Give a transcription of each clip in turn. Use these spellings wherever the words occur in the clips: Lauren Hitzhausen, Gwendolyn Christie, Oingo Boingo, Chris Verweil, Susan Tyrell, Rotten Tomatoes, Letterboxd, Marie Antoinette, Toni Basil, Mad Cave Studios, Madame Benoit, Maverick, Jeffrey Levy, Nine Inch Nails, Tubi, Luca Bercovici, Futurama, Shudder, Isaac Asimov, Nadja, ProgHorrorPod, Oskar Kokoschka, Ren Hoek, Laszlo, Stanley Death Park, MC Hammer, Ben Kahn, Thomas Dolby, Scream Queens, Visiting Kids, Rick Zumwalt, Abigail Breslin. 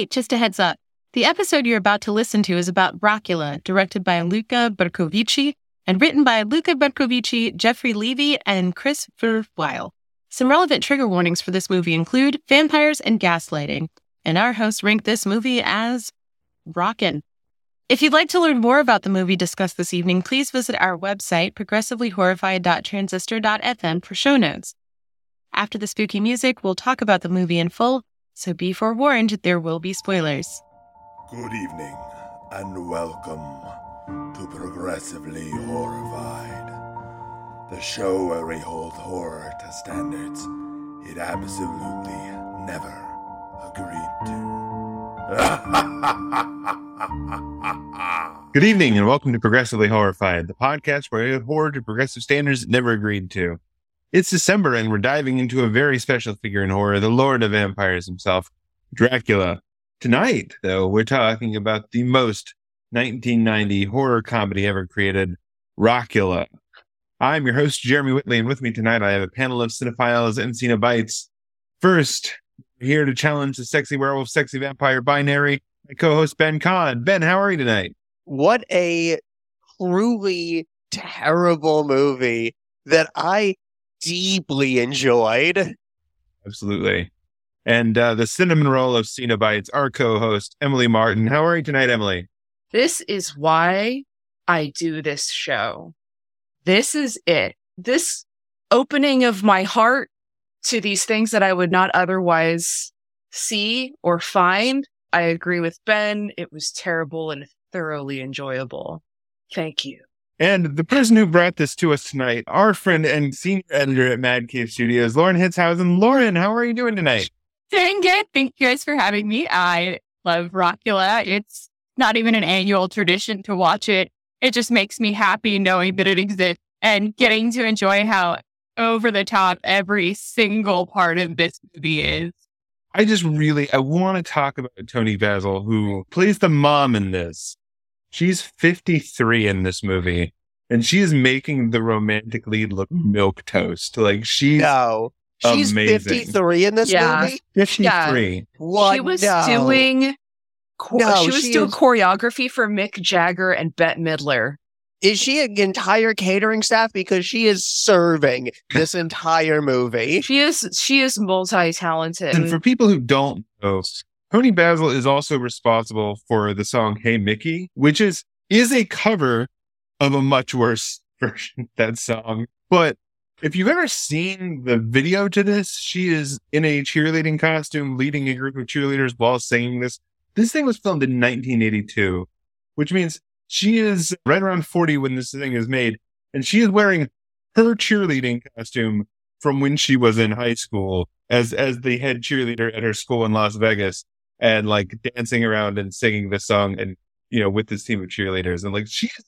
wait, just a heads up. The episode you're about to listen to is about Rockula, directed by Luca Bercovici and written by Luca Bercovici, Jeffrey Levy, and Chris Verweil. Some relevant trigger warnings for this movie include vampires and gaslighting, and our hosts ranked this movie as rockin'. If you'd like to learn more about the movie discussed this evening, please visit our website, progressivelyhorrified.transistor.fm, for show notes. After the spooky music, we'll talk about the movie in full, so be forewarned, there will be spoilers. Good evening, and welcome to Progressively Horrified, the show where we hold horror to standards it absolutely never agreed to. Good evening, and welcome to Progressively Horrified, the podcast where we hold horror to progressive standards it never agreed to. It's December, and we're diving into a very special figure in horror, the Lord of Vampires himself, Dracula. Tonight, though, we're talking about the most 1990 horror comedy ever created, Rockula. I'm your host, Jeremy Whitley, and with me tonight I have a panel of cinephiles and cenobites. First, we're here to challenge the sexy werewolf, sexy vampire binary, my co-host Ben Kahn. Ben, how are you tonight? What a truly terrible movie that I deeply enjoyed. Absolutely. And the cinnamon roll of Cenobites, our co-host, Emily Martin. How are you tonight, Emily? This is why I do this show. This is it. This opening of my heart to these things that I would not otherwise see or find. I agree with Ben. It was terrible and thoroughly enjoyable. Thank you. And the person who brought this to us tonight, our friend and senior editor at Mad Cave Studios, Lauren Hitzhausen. Lauren, how are you doing tonight? Doing good. Thank you guys for having me. I love Rockula. It's not even an annual tradition to watch it. It just makes me happy knowing that it exists and getting to enjoy how over the top every single part of this movie is. I want to talk about Toni Basil, who plays the mom in this. She's 53 in this movie, and she is making the romantic lead look milquetoast. Like, she's amazing. 53 in this movie? 53. Yeah. What? She was doing choreography for Mick Jagger and Bette Midler. Is she an entire catering staff? Because she is serving this entire movie. She is multi-talented. And for people who don't know, Toni Basil is also responsible for the song Hey Mickey, which is a cover of a much worse version of that song. But if you've ever seen the video to this, she is in a cheerleading costume leading a group of cheerleaders while singing this. This thing was filmed in 1982, which means she is right around 40 when this thing is made. And she is wearing her cheerleading costume from when she was in high school as the head cheerleader at her school in Las Vegas. And like dancing around and singing the song and, you know, with this team of cheerleaders. And like, she is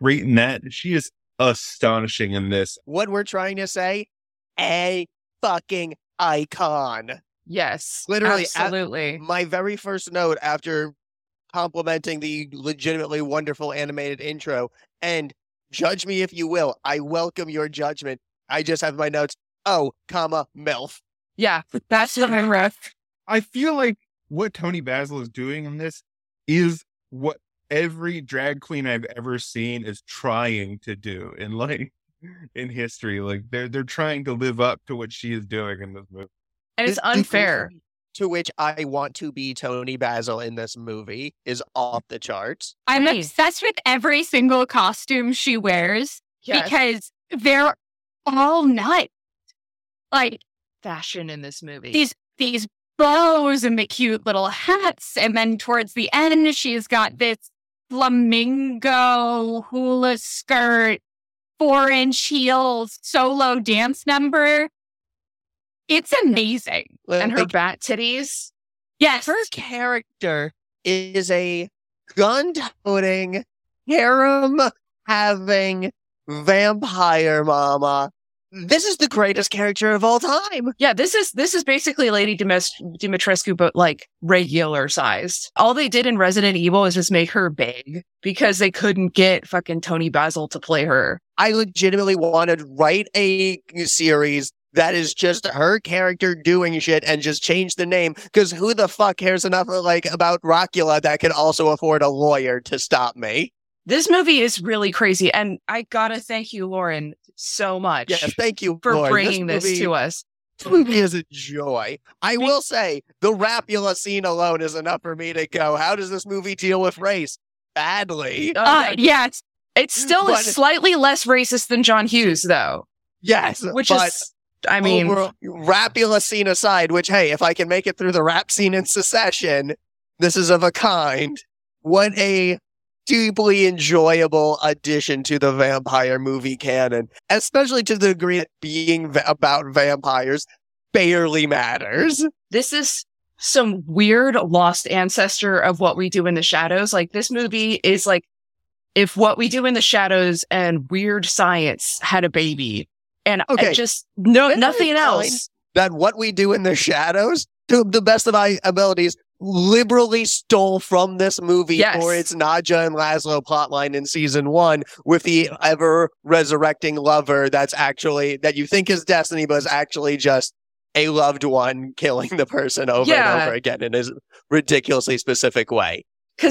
great in that. She is astonishing in this. What we're trying to say, a fucking icon. Yes. Literally. Absolutely. My very first note after complimenting the legitimately wonderful animated intro, and judge me if you will, I welcome your judgment. I just have my notes. Oh, comma, MILF. Yeah. That's what I wrote. I feel like what Toni Basil is doing in this is what every drag queen I've ever seen is trying to do in like in history. Like they're trying to live up to what she is doing in this movie. And it's unfair. To which I want to be Toni Basil in this movie is off the charts. I'm obsessed with every single costume she wears because they're all nuts. Like fashion in this movie. These bows and the cute little hats. And then towards the end, she's got this flamingo hula skirt, 4-inch heels, solo dance number. It's amazing. And her bat titties. Yes. Her character is a gun-toting, harem-having vampire mama. This is the greatest character of all time. Yeah, this is basically Lady Dimitrescu, but like regular sized. All they did in Resident Evil is just make her big because they couldn't get fucking Toni Basil to play her. I legitimately wanted to write a series That is just her character doing shit, and just change the name, because who the fuck cares enough about Rockula that could also afford a lawyer to stop me? This movie is really crazy, and I gotta thank you, Lauren, so much. Yes, thank you for Lauren. Bringing this to us. This movie is a joy. I will say, the Rapula scene alone is enough for me to go, how does this movie deal with race? Badly. Yeah, it's still slightly less racist than John Hughes, though. Yes, which is... I mean, Rapula scene aside, which, hey, if I can make it through the rap scene in Secession, this is of a kind. What a deeply enjoyable addition to the vampire movie canon, especially to the degree that being about vampires barely matters. This is some weird lost ancestor of What We Do in the Shadows. Like, this movie is like if What We Do in the Shadows and Weird Science had a baby. And okay. Nothing else. That What We Do in the Shadows, to the best of my abilities, liberally stole from this movie for its Nadja and Laszlo plotline in season one, with the ever resurrecting lover that you think is destiny, but is actually just a loved one killing the person over and over again in a ridiculously specific way.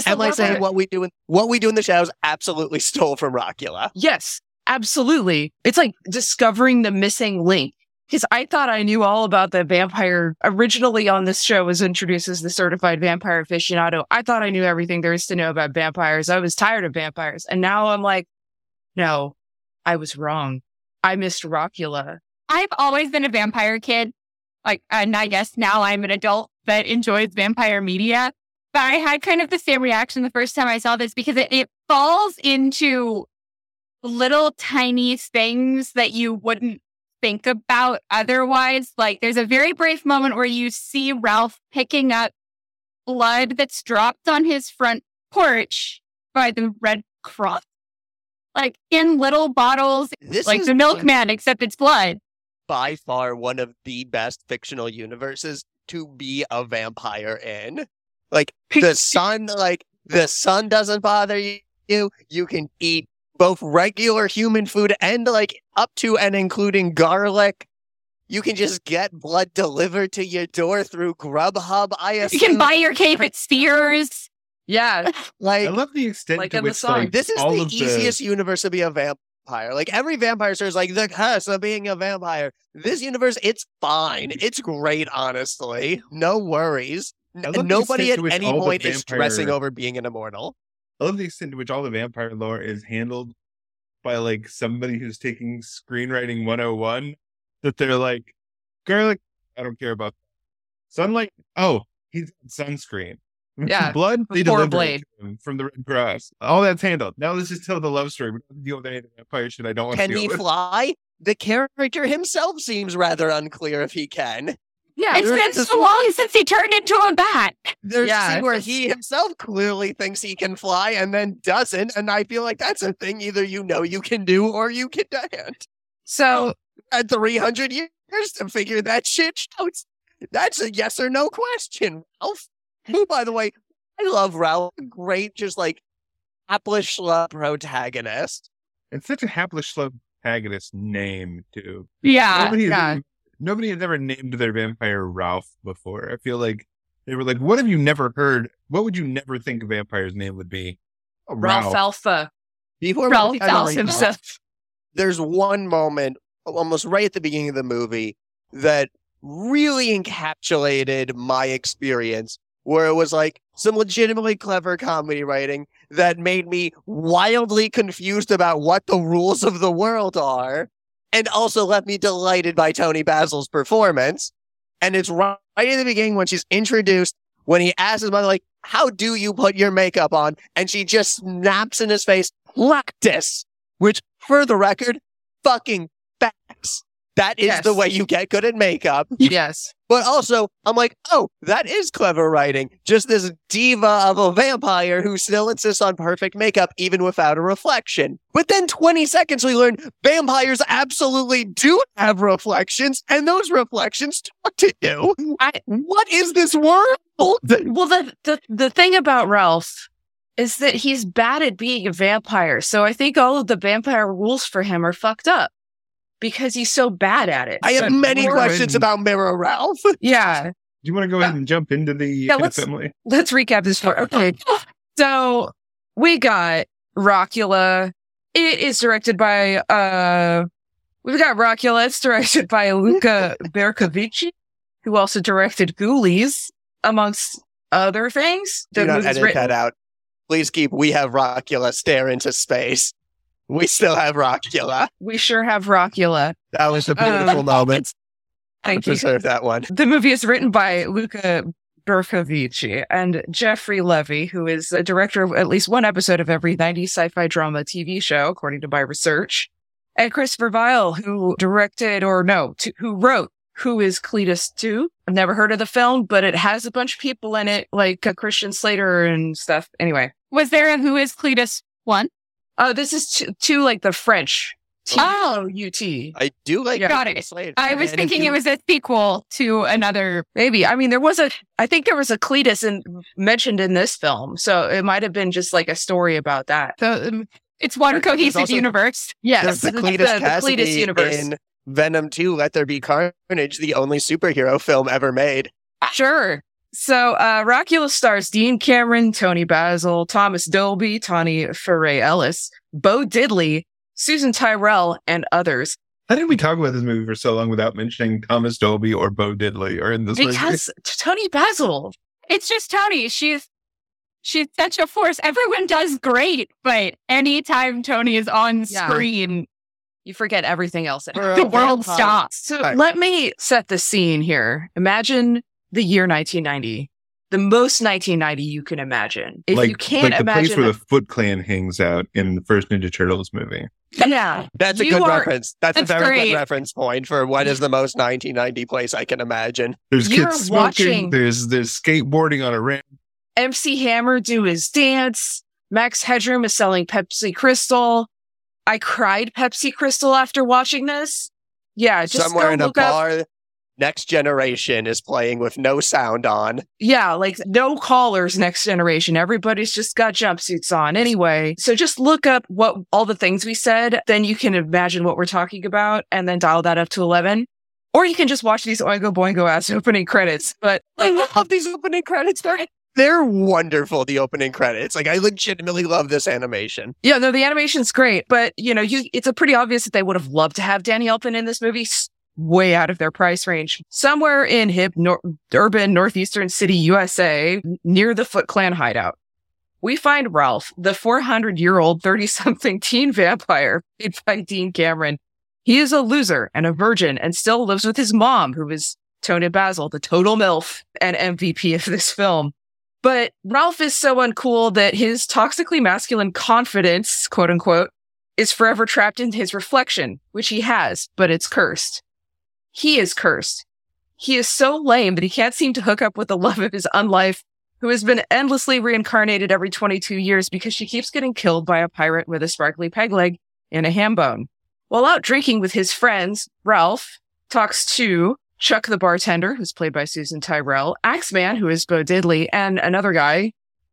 Am I saying What We Do in the Shadows absolutely stole from Rockula? Yes. Absolutely. It's like discovering the missing link. Because I thought I knew all about the vampire. Originally on this show was introduced as the certified vampire aficionado. I thought I knew everything there is to know about vampires. I was tired of vampires. And now I'm like, no, I was wrong. I missed Rockula. I've always been a vampire kid. Like, and I guess now I'm an adult that enjoys vampire media. But I had kind of the same reaction the first time I saw this, because it falls into... little tiny things that you wouldn't think about otherwise. Like, there's a very brief moment where you see Ralph picking up blood that's dropped on his front porch by the Red Cross, like in little bottles, like the milkman, except it's blood. By far one of the best fictional universes to be a vampire in. Like, the sun doesn't bother you. You can eat both regular human food and up to and including garlic. You can just get blood delivered to your door through Grubhub. You can buy your cave at Sears. Yeah. I love the extent to which this is the easiest universe to be a vampire. Like, every vampire story is like the curse of being a vampire. This universe, it's fine. It's great, honestly. No worries. Nobody at any point is stressing over being an immortal. I love the extent to which all the vampire lore is handled by, somebody who's taking screenwriting 101, that they're like, garlic, I don't care about that. Sunlight, oh, he's sunscreen. Yeah, blood, they deliver from the Red Cross. All that's handled. Now let's just tell the love story. We don't deal with any of the vampire shit I don't want to deal with. Can he fly? The character himself seems rather unclear if he can. Yeah, it's been so long since he turned into a bat. There's a scene where he himself clearly thinks he can fly and then doesn't. And I feel like that's a thing either you can do or you can't. So at 300 years to figure that shit out, that's a yes or no question, Ralph. Who, by the way, I love Ralph. Great, just haplish love protagonist. It's such a haplish love protagonist name, too. Yeah. Nobody had ever named their vampire Ralph before. I feel like they were like, what have you never heard? What would you never think a vampire's name would be? Oh, Ralph Alpha. Before Ralph Alpha himself. There's one moment almost right at the beginning of the movie that really encapsulated my experience, where it was some legitimately clever comedy writing that made me wildly confused about what the rules of the world are. And also left me delighted by Toni Basil's performance. And it's right at the beginning when she's introduced, when he asks his mother, how do you put your makeup on? And she just snaps in his face, practice, which, for the record, fucking facts. That is the way you get good at makeup. Yes. But also, I'm like, oh, that is clever writing. Just this diva of a vampire who still insists on perfect makeup even without a reflection. But then 20 seconds we learn vampires absolutely do have reflections, and those reflections talk to you. What is this world? Well, the thing about Ralph is that he's bad at being a vampire. So I think all of the vampire rules for him are fucked up. because he's so bad at it. I have many questions about Mara Ralph. Yeah. Do you want to go ahead and jump into the family? Let's recap this story. Okay. So we got Rockula. It is directed by, we've got Rockula. It's directed by Luca Bercovici, who also directed Ghoulies, amongst other things. Do not edit that out. Please keep, we have Rockula stare into space. We still have Rockula. We sure have Rockula. That was a beautiful moment. Thank you. Deserve that one. The movie is written by Luca Bercovici and Jeffrey Levy, who is a director of at least one episode of every 90s sci-fi drama TV show, according to my research. And Chris Verweil, who directed, who wrote Who is Cletus 2? I've never heard of the film, but it has a bunch of people in it, like Christian Slater and stuff. Anyway. Was there a Who is Cletus 1? Oh, this is two, like the French. T-O-U-T. I do like Christian Slater. I was thinking it was a sequel to another. Maybe. I mean, I think there was a Cletus mentioned in this film. So it might have been just like a story about that. So it's one cohesive universe. Yes. The Cletus universe. In Venom 2, Let There Be Carnage, the only superhero film ever made. Sure. So, Rockula stars Dean Cameron, Toni Basil, Thomas Dolby, Toni Ferrell, Bo Diddley, Susan Tyrell, and others. How did we talk about this movie for so long without mentioning Thomas Dolby or Bo Diddley or in this movie? Because Toni Basil. It's just Toni. She's such a force. Everyone does great, but anytime Toni is on screen, you forget everything else. The world stops. So let me set the scene here. Imagine the year 1990. The most 1990 you can imagine. If you can't imagine... the place where the Foot Clan hangs out in the first Ninja Turtles movie. Yeah. That's a good reference. That's a very good reference point for what is the most 1990 place I can imagine. There's kids smoking. There's skateboarding on a ramp. MC Hammer do his dance. Max Headroom is selling Pepsi Crystal. I cried Pepsi Crystal after watching this. Yeah, just somewhere in a bar, Next Generation is playing with no sound on. Yeah, like no callers, Next Generation. Everybody's just got jumpsuits on anyway. So just look up what all the things we said, then you can imagine what we're talking about and then dial that up to 11. Or you can just watch these Oingo Boingo ass opening credits. But I love these opening credits. They're wonderful, the opening credits. Like, I legitimately love this animation. Yeah, no, the animation's great. But, it's pretty obvious that they would have loved to have Danny Elfman in this movie, way out of their price range. Somewhere in hip, urban, northeastern city, USA, near the Foot Clan hideout. We find Ralph, the 400-year-old, 30-something teen vampire played by Dean Cameron. He is a loser and a virgin and still lives with his mom, who is Toni Basil, the total MILF and MVP of this film. But Ralph is so uncool that his toxically masculine confidence, quote unquote, is forever trapped in his reflection, which he has, but it's cursed. He is cursed. He is so lame that he can't seem to hook up with the love of his unlife, who has been endlessly reincarnated every 22 years because she keeps getting killed by a pirate with a sparkly peg leg and a ham bone. While out drinking with his friends, Ralph talks to Chuck the bartender, who's played by Susan Tyrell, Axeman, who is Bo Diddley, and another guy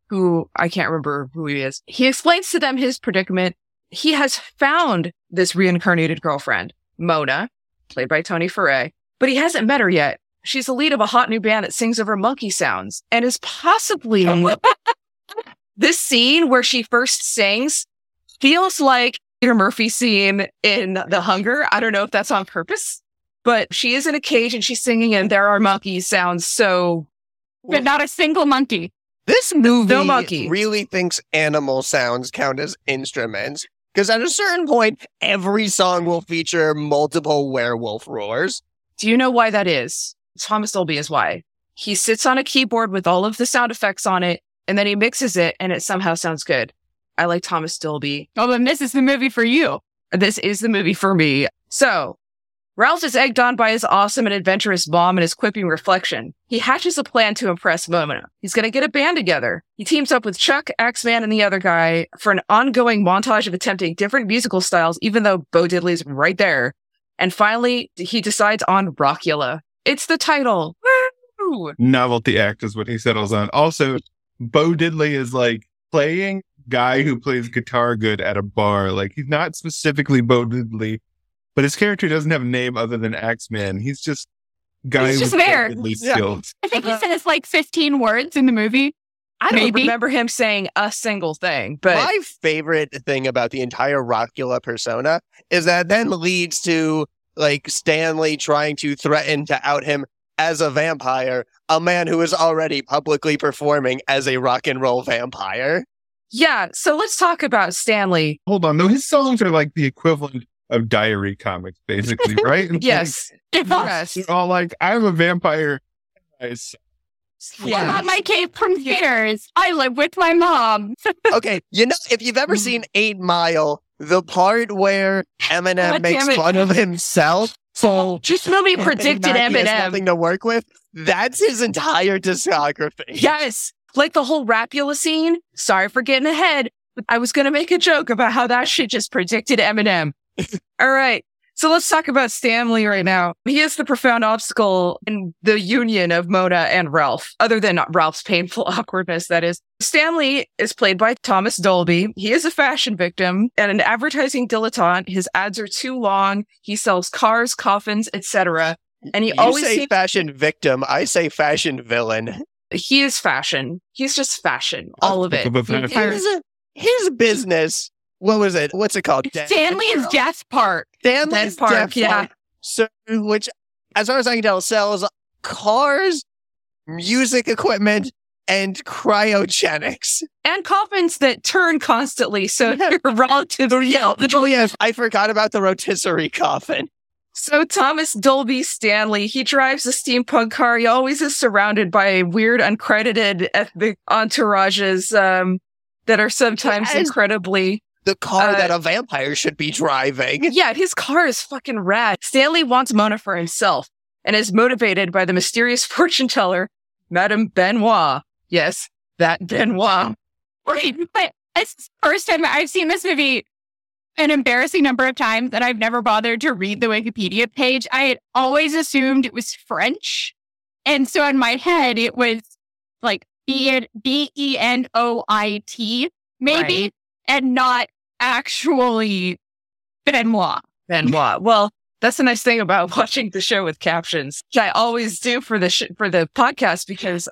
who I can't remember who he is. He explains to them his predicament. He has found this reincarnated girlfriend, Mona, played by Toni Ferrell, but he hasn't met her yet. She's the lead of a hot new band that sings over monkey sounds and is possibly... This scene where she first sings feels like Peter Murphy's scene in The Hunger. I don't know if that's on purpose. But she is in a cage and she's singing and there are monkey sounds, so... But not a single monkey. This movie really thinks animal sounds count as instruments. Because at a certain point, every song will feature multiple werewolf roars. Do you know why that is? Thomas Dolby is why. He sits on a keyboard with all of the sound effects on it, and then he mixes it, and it somehow sounds good. I like Thomas Dolby. Oh, then this is the movie for you. This is the movie for me. So... Ralph is egged on by his awesome and adventurous mom and his quipping reflection. He hatches a plan to impress Mona. He's going to get a band together. He teams up with Chuck, Axeman, and the other guy for an ongoing montage of attempting different musical styles, even though Bo Diddley's right there. And finally, he decides on Rockula. It's the title. Woo! Novelty act is what he settles on. Also, Bo Diddley is like playing guy who plays guitar good at a bar. Like, he's not specifically Bo Diddley. But his character doesn't have a name other than Axeman. He's just guy who's there. Skills. I think he says like 15 words in the movie. I don't remember him saying a single thing. But my favorite thing about the entire Rockula persona is that then leads to like Stanley trying to threaten to out him as a vampire, a man who is already publicly performing as a rock and roll vampire. Yeah, so let's talk about Stanley. Hold on, though. His songs are like the equivalent of diary comics, basically, right? Yes. Yes. They're all like, I'm a vampire. Yeah. On my cave computers. I live with my mom. Okay, you know, if you've ever seen 8 Mile, the part where Eminem makes fun of himself. So this movie predicted Eminem. Has nothing to work with. That's his entire discography. Yes. Like the whole Rapula scene. Sorry for getting ahead. But I was going to make a joke about how that shit just predicted Eminem. All right. So let's talk about Stanley right now. He is the profound obstacle in the union of Mona and Ralph, other than Ralph's painful awkwardness, that is. Stanley is played by Thomas Dolby. He is a fashion victim and an advertising dilettante. His ads are too long. He sells cars, coffins, etc. And he always say fashion victim. I say fashion villain. He is fashion. He's just fashion. All of it. His business. What was it? What's it called? Stanley's Death Park. Stanley's Death Park, yeah. So, which, as far as I can tell, sells cars, music equipment, and cryogenics. And coffins that turn constantly, so they're relatively... yes, I forgot about the rotisserie coffin. So Thomas Dolby Stanley, he drives a steampunk car. He always is surrounded by weird, uncredited ethnic entourages that are sometimes incredibly... The car that a vampire should be driving. Yeah, his car is fucking rad. Stanley wants Mona for himself and is motivated by the mysterious fortune teller, Madame Benoit. Yes, that Benoit. Wait, but it's the first time I've seen this movie an embarrassing number of times that I've never bothered to read the Wikipedia page. I had always assumed it was French. And so in my head, it was like Benoit, maybe, right. And not actually Benoit. Well, that's the nice thing about watching the show with captions. I always do for the podcast because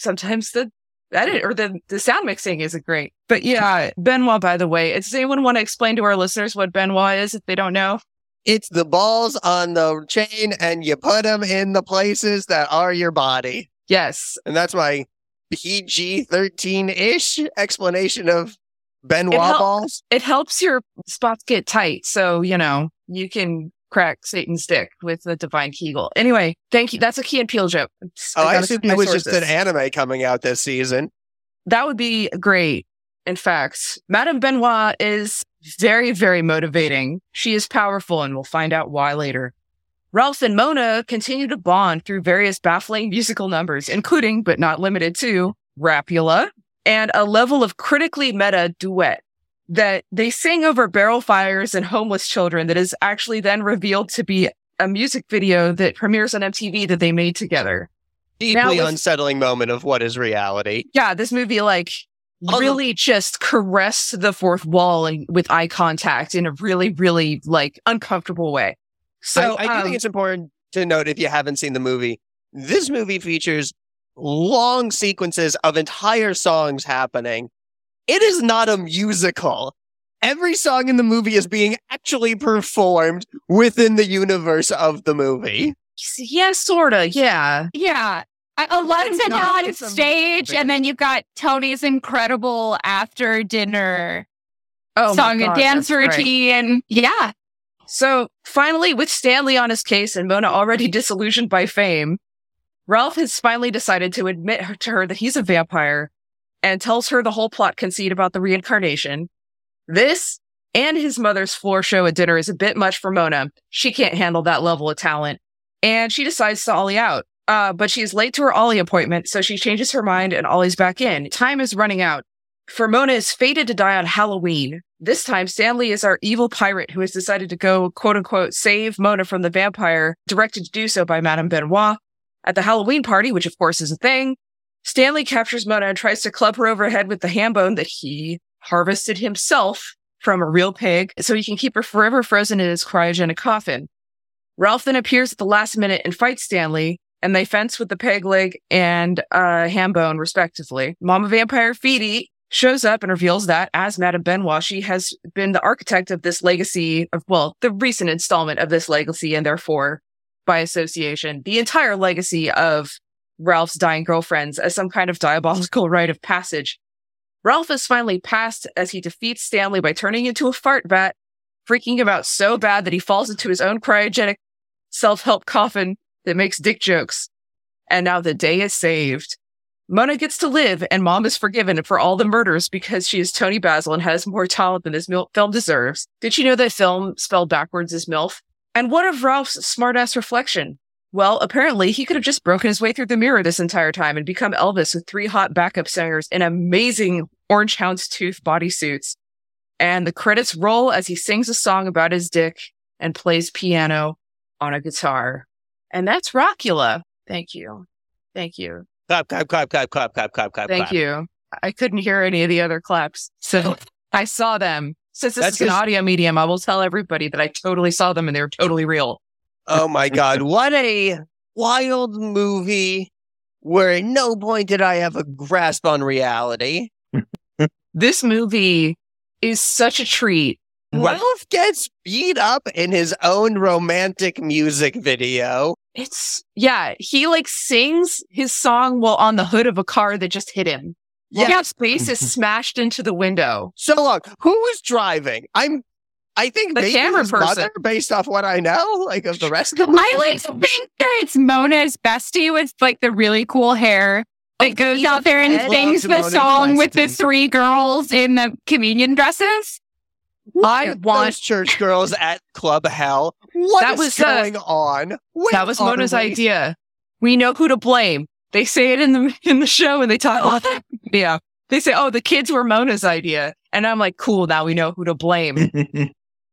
sometimes the edit or the sound mixing isn't great. But yeah, Benoit, by the way, does anyone want to explain to our listeners what Benoit is if they don't know? It's the balls on the chain and you put them in the places that are your body. Yes. And that's my PG-13-ish explanation of Benoit balls. It helps your spots get tight. So, you know, you can crack Satan's dick with the divine Kegel. Anyway, thank you. That's a Key and Peele joke. I assume it was just an anime coming out this season. That would be great. In fact, Madame Benoit is very, very motivating. She is powerful, and we'll find out why later. Ralph and Mona continue to bond through various baffling musical numbers, including, but not limited to, Rapula, and a level of critically meta duet that they sing over barrel fires and homeless children that is actually then revealed to be a music video that premieres on MTV that they made together. Deeply unsettling moment of what is reality. Yeah, this movie really just caressed the fourth wall with eye contact in a really, really uncomfortable way. So I do think it's important to note, if you haven't seen the movie, this movie features long sequences of entire songs happening. It is not a musical. Every song in the movie is being actually performed within the universe of the movie. Yeah, sort of. Yeah. Yeah. A lot of them on stage, and then you've got Tony's incredible after dinner song and dance routine. Yeah. So finally, with Stanley on his case and Mona already disillusioned by fame, Ralph has finally decided to admit to her that he's a vampire and tells her the whole plot conceit about the reincarnation. This and his mother's floor show at dinner is a bit much for Mona. She can't handle that level of talent, and she decides to ollie out. But she is late to her ollie appointment, so she changes her mind and ollies back in. Time is running out, for Mona is fated to die on Halloween. This time, Stanley is our evil pirate who has decided to go, quote-unquote, save Mona from the vampire, directed to do so by Madame Benoit. At the Halloween party, which of course is a thing, Stanley captures Mona and tries to club her over the head with the ham bone that he harvested himself from a real pig, so he can keep her forever frozen in his cryogenic coffin. Ralph then appears at the last minute and fights Stanley, and they fence with the peg leg and ham bone, respectively. Mama Vampire Feedy shows up and reveals that, as Madame Benoit, she has been the architect of this legacy, the recent installment of this legacy, and therefore, by association, the entire legacy of Ralph's dying girlfriends as some kind of diabolical rite of passage. Ralph is finally passed as he defeats Stanley by turning into a fart bat, freaking him out so bad that he falls into his own cryogenic self-help coffin that makes dick jokes. And now the day is saved. Mona gets to live, and Mom is forgiven for all the murders because she is Toni Basil and has more talent than this film deserves. Did you know that film spelled backwards is MILF? And what of Ralph's smartass reflection? Well, apparently he could have just broken his way through the mirror this entire time and become Elvis with three hot backup singers in amazing orange houndstooth bodysuits. And the credits roll as he sings a song about his dick and plays piano on a guitar. And that's Rockula. Thank you. Thank you. Clap, clap, clap, clap, clap, clap, clap, clap. Thank you. I couldn't hear any of the other claps, so I saw them. Since this is an audio medium, I will tell everybody that I totally saw them and they were totally real. Oh my God. What a wild movie where at no point did I have a grasp on reality. This movie is such a treat. Ralph gets beat up in his own romantic music video. He like sings his song while on the hood of a car that just hit him. Yeah. His face is smashed into the window. So look, who was driving? I think the camera person, based off what I know, like of the rest of the movie. I like to think that it's Mona's bestie with like the really cool hair that goes out there and sings the song with the three girls in the communion dresses. I want those church girls at Club Hell. What is going on? That was Mona's idea. We know who to blame. They say it in the show, and they talk. Yeah, they say, "Oh, the kids were Mona's idea," and I'm like, "Cool, now we know who to blame."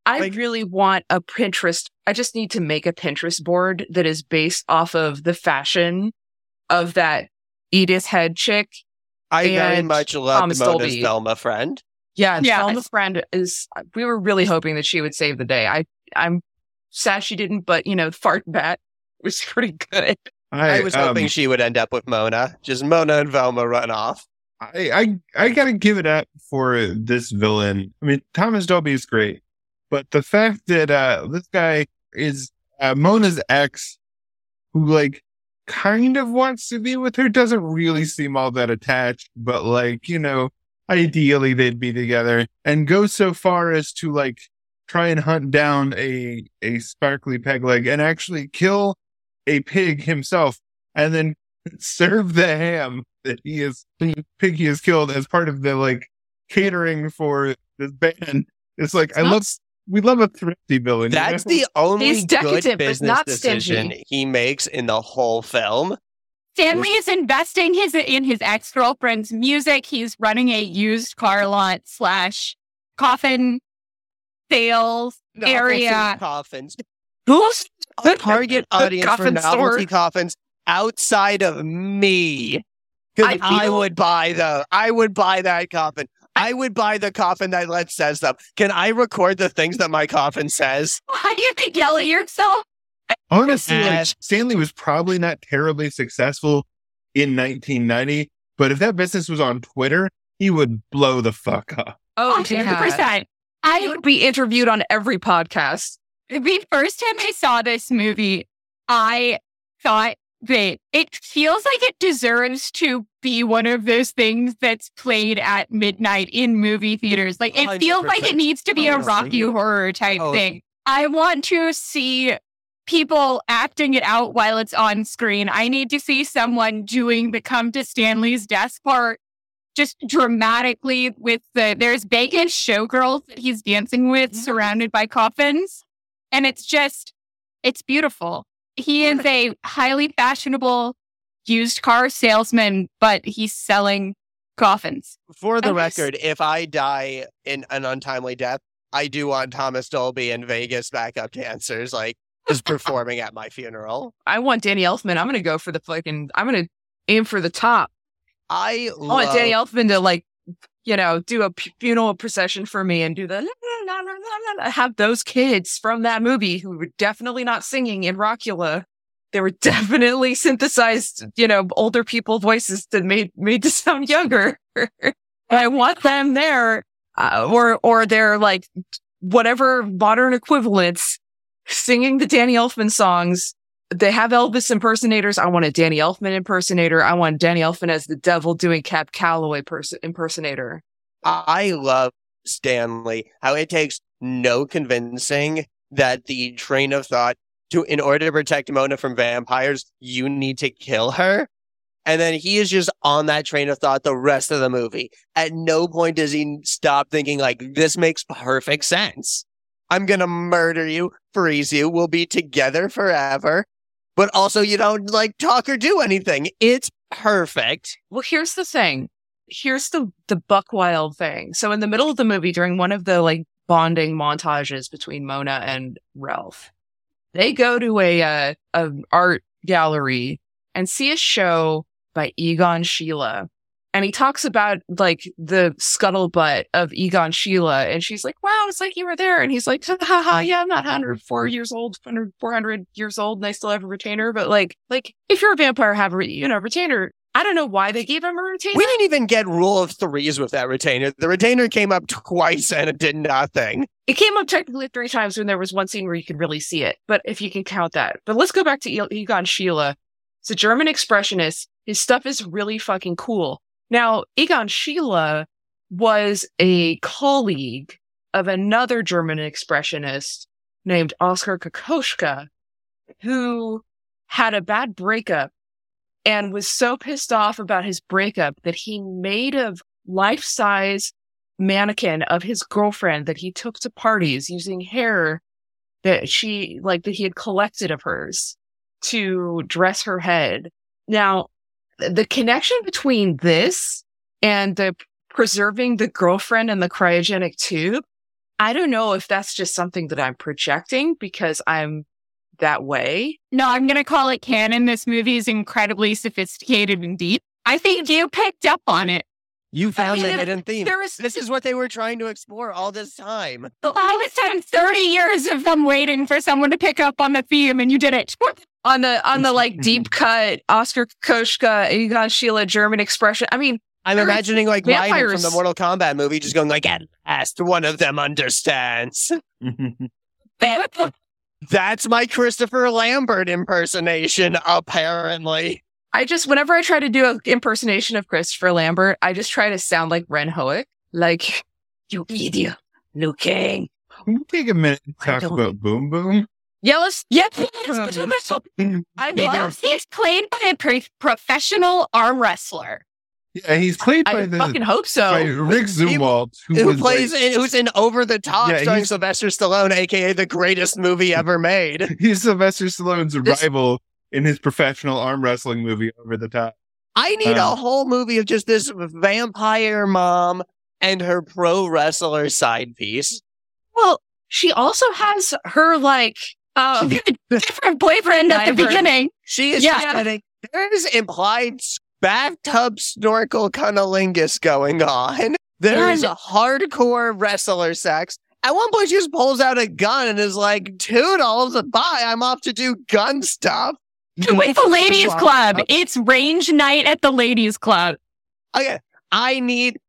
I really want a Pinterest. I just need to make a Pinterest board that is based off of the fashion of that Edith Head chick. I very much love Mona's Dolby. Thelma friend. Yeah, Thelma's friend is, we were really hoping that she would save the day. I'm sad she didn't, but, Fart Bat was pretty good. I was hoping she would end up with Mona. Just Mona and Velma run off. I gotta give it up for this villain. I mean, Thomas Dolby is great, but the fact that this guy is Mona's ex, who, like, kind of wants to be with her, doesn't really seem all that attached, but, like, ideally, they'd be together, and go so far as to like try and hunt down a sparkly peg leg and actually kill a pig himself, and then serve the ham that he has killed as part of the like catering for this band. It's like we love a thrifty villain. That's the only good business decision he makes in the whole film. Stanley is investing in his ex-girlfriend's music. He's running a used car lot / coffin sales area. Coffins. Who's the target audience for novelty coffins outside of me? Because I would buy those. I would buy that coffin. I would buy the coffin that says them. Can I record the things that my coffin says? Why do you think yell at yourself? Honestly, Stanley was probably not terribly successful in 1990, but if that business was on Twitter, he would blow the fuck up. Oh, 100%. I would be interviewed on every podcast. The first time I saw this movie, I thought that it feels like it deserves to be one of those things that's played at midnight in movie theaters. Like, it feels like it needs to be a Rocky Horror type thing. I want to see people acting it out while it's on screen. I need to see someone doing the come to Stanley's death part just dramatically with there's Vegas showgirls that he's dancing with surrounded by coffins. And it's beautiful. He is a highly fashionable used car salesman, but he's selling coffins. For the record, if I die in an untimely death, I do want Thomas Dolby and Vegas backup dancers. Like, is performing at my funeral. I want Danny Elfman. I'm going to go for the fucking... I'm going to aim for the top. I want Danny Elfman to, like, you know, do a funeral procession for me and do the la, la, la, la, la, have those kids from that movie who were definitely not singing in Rockula. They were definitely synthesized, you know, older people voices that made to sound younger. And I want them there, or they're like whatever modern equivalents singing the Danny Elfman songs. They have Elvis impersonators. I want a Danny Elfman impersonator. I want Danny Elfman as the devil doing Cab Calloway impersonator. I love Stanley, how it takes no convincing that the train of thought to, in order to protect Mona from vampires, you need to kill her. And then he is just on that train of thought the rest of the movie. At no point does he stop thinking, like, this makes perfect sense. I'm going to murder you, freeze you, we'll be together forever. But also, you don't, like, talk or do anything. It's perfect. Well, here's the thing. Here's the Buckwild thing. So in the middle of the movie, during one of the, like, bonding montages between Mona and Ralph, they go to a art gallery and see a show by Egon Schiele. And he talks about, like, the scuttlebutt of Egon Schiele. And she's like, wow, it's like you were there. And he's like, ha, yeah, I'm not 400 years old, and I still have a retainer. But, like if you're a vampire, have a, you know, retainer. I don't know why they gave him a retainer. We didn't even get rule of threes with that retainer. The retainer came up twice and it did nothing. It came up technically 3 times when there was one scene where you could really see it. But if you can count that. But let's go back to Egon Schiele. He's a German expressionist. His stuff is really fucking cool. Now, Egon Schiele was a colleague of another German expressionist named Oskar Kokoschka, who had a bad breakup and was so pissed off about his breakup that he made a life-size mannequin of his girlfriend that he took to parties using hair that she, like, that he had collected of hers to dress her head. Now, the connection between this and the preserving the girlfriend in the cryogenic tube, I don't know if that's just something that I'm projecting because I'm that way. No, I'm going to call it canon. This movie is incredibly sophisticated and deep. I think you picked up on it. You found the hidden theme. This is what they were trying to explore all this time. I was done 30 years of them waiting for someone to pick up on the theme, and you did it. On the like deep cut Oskar Kokoschka, Egon Schiele German expression. I mean, I'm imagining like Raiden from the Mortal Kombat movie just going like, at last one of them understands. That's my Christopher Lambert impersonation, apparently. I just, whenever I try to do an impersonation of Christopher Lambert, I just try to sound like Ren Hoek. Like, you idiot, Liu Kang. Can we take a minute and talk about Boom Boom? Yes. I love he's played by a professional arm wrestler. Yeah, he's played by I fucking hope so. By Rick Zumwalt, who's in Over the Top, starring Sylvester Stallone, aka the greatest movie ever made. He's Sylvester Stallone's rival in his professional arm wrestling movie Over the Top. I need a whole movie of just this vampire mom and her pro wrestler side piece. Well, she also has her like. Oh, different boyfriend at the beginning. She is getting. There's implied bathtub snorkel cunnilingus going on. There's a hardcore wrestler sex. At one point, she just pulls out a gun and is like, $2 a buy. I'm off to do gun stuff. With the ladies' club. It's range night at the ladies' club. Okay, I need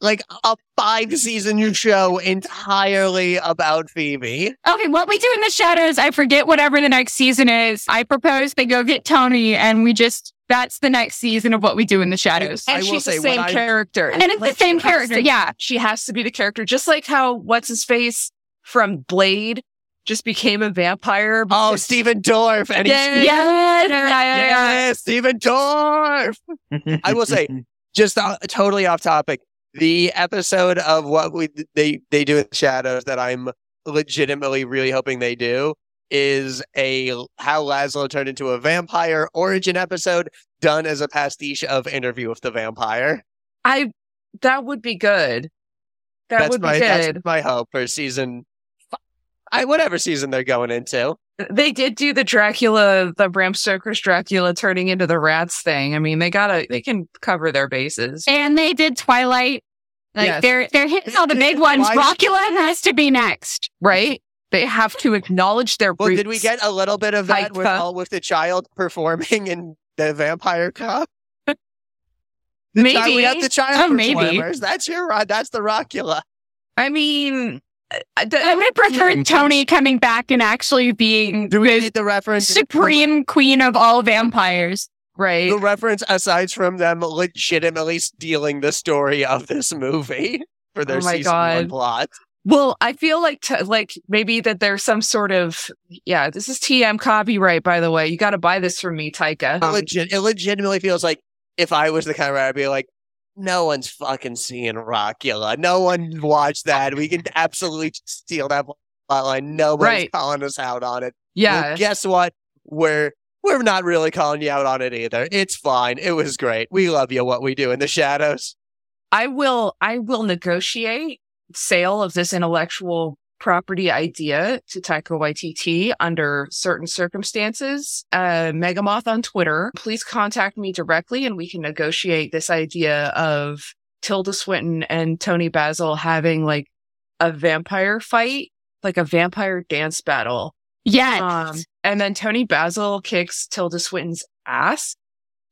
like a 5-season show entirely about Phoebe. Okay, What We Do in the Shadows, I forget whatever the next season is. I propose they go get Toni and we just, that's the next season of What We Do in the Shadows. And she's the same character. And it's the same character, yeah. She has to be the character, just like how What's-His-Face from Blade just became a vampire. Oh, Stephen Dorff. Yes, Stephen Dorff. I will say, just totally off topic, the episode of What they Do in the Shadows that I'm legitimately really hoping they do is how Laszlo turned into a vampire origin episode done as a pastiche of Interview with the Vampire. That would be good. That's my hope for season 5, whatever season they're going into. They did do the Dracula, the Bram Stoker's Dracula turning into the rats thing. I mean, they can cover their bases. And they did Twilight. Like yes. They're hitting all the big ones. Rockula has to be next, right? They have to acknowledge their. Well, roots. Did we get a little bit of that with the child performing in the Vampire Cup? Maybe we have the child performers. That's the Rockula. I mean. I would prefer Toni coming back and actually being the supreme queen of all vampires. Right. The reference, aside from them legitimately stealing the story of this movie for their season one plot. Well, I feel like maybe that there's some sort of, this is TM copyright, by the way. You got to buy this from me, Taika. It legitimately feels like if I was the kind of writer, I'd be like, no one's fucking seeing Rockula. No one watched that. We can absolutely steal that plotline. Nobody's calling us out on it. Yeah. Well, guess what? We're not really calling you out on it either. It's fine. It was great. We love you. What We Do in the Shadows. I will negotiate sale of this intellectual property idea to Taika Waititi under certain circumstances. Megamoth on Twitter. Please contact me directly and we can negotiate this idea of Tilda Swinton and Toni Basil having like a vampire fight, like a vampire dance battle. Yes. And then Toni Basil kicks Tilda Swinton's ass.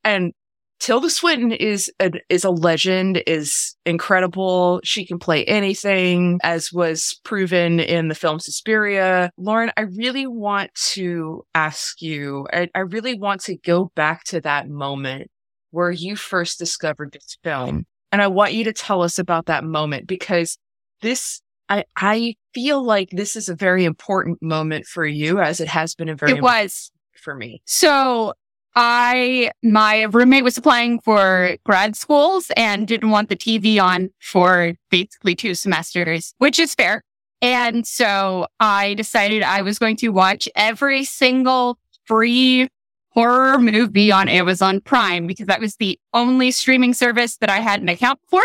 And Tilda Swinton is a legend, is incredible. She can play anything, as was proven in the film Suspiria. Lauren, I really want to ask you, I really want to go back to that moment where you first discovered this film. And I want you to tell us about that moment, because this, I feel like this is a very important moment for you, as it has been a very important moment for me. So... my roommate was applying for grad schools and didn't want the TV on for basically 2 semesters, which is fair. And so I decided I was going to watch every single free horror movie on Amazon Prime, because that was the only streaming service that I had an account for.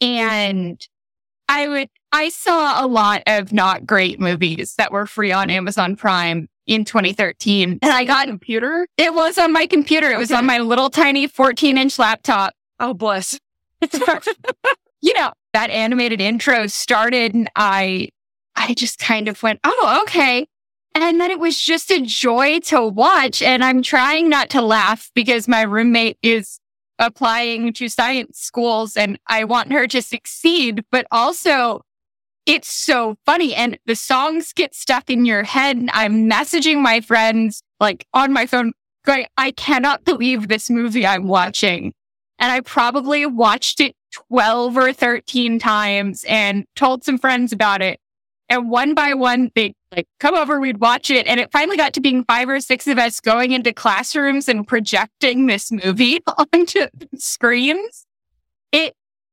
And I saw a lot of not great movies that were free on Amazon Prime in 2013. And I got a computer. It was on my computer. It was on my little tiny 14-inch laptop. Oh, bless. You know, that animated intro started and I just kind of went, oh, okay. And then it was just a joy to watch. And I'm trying not to laugh because my roommate is applying to science schools and I want her to succeed, but also it's so funny. And the songs get stuck in your head. And I'm messaging my friends like on my phone going, I cannot believe this movie I'm watching. And I probably watched it 12 or 13 times and told some friends about it. And one by one, they'd like come over, we'd watch it. And it finally got to being 5 or 6 of us going into classrooms and projecting this movie onto screens.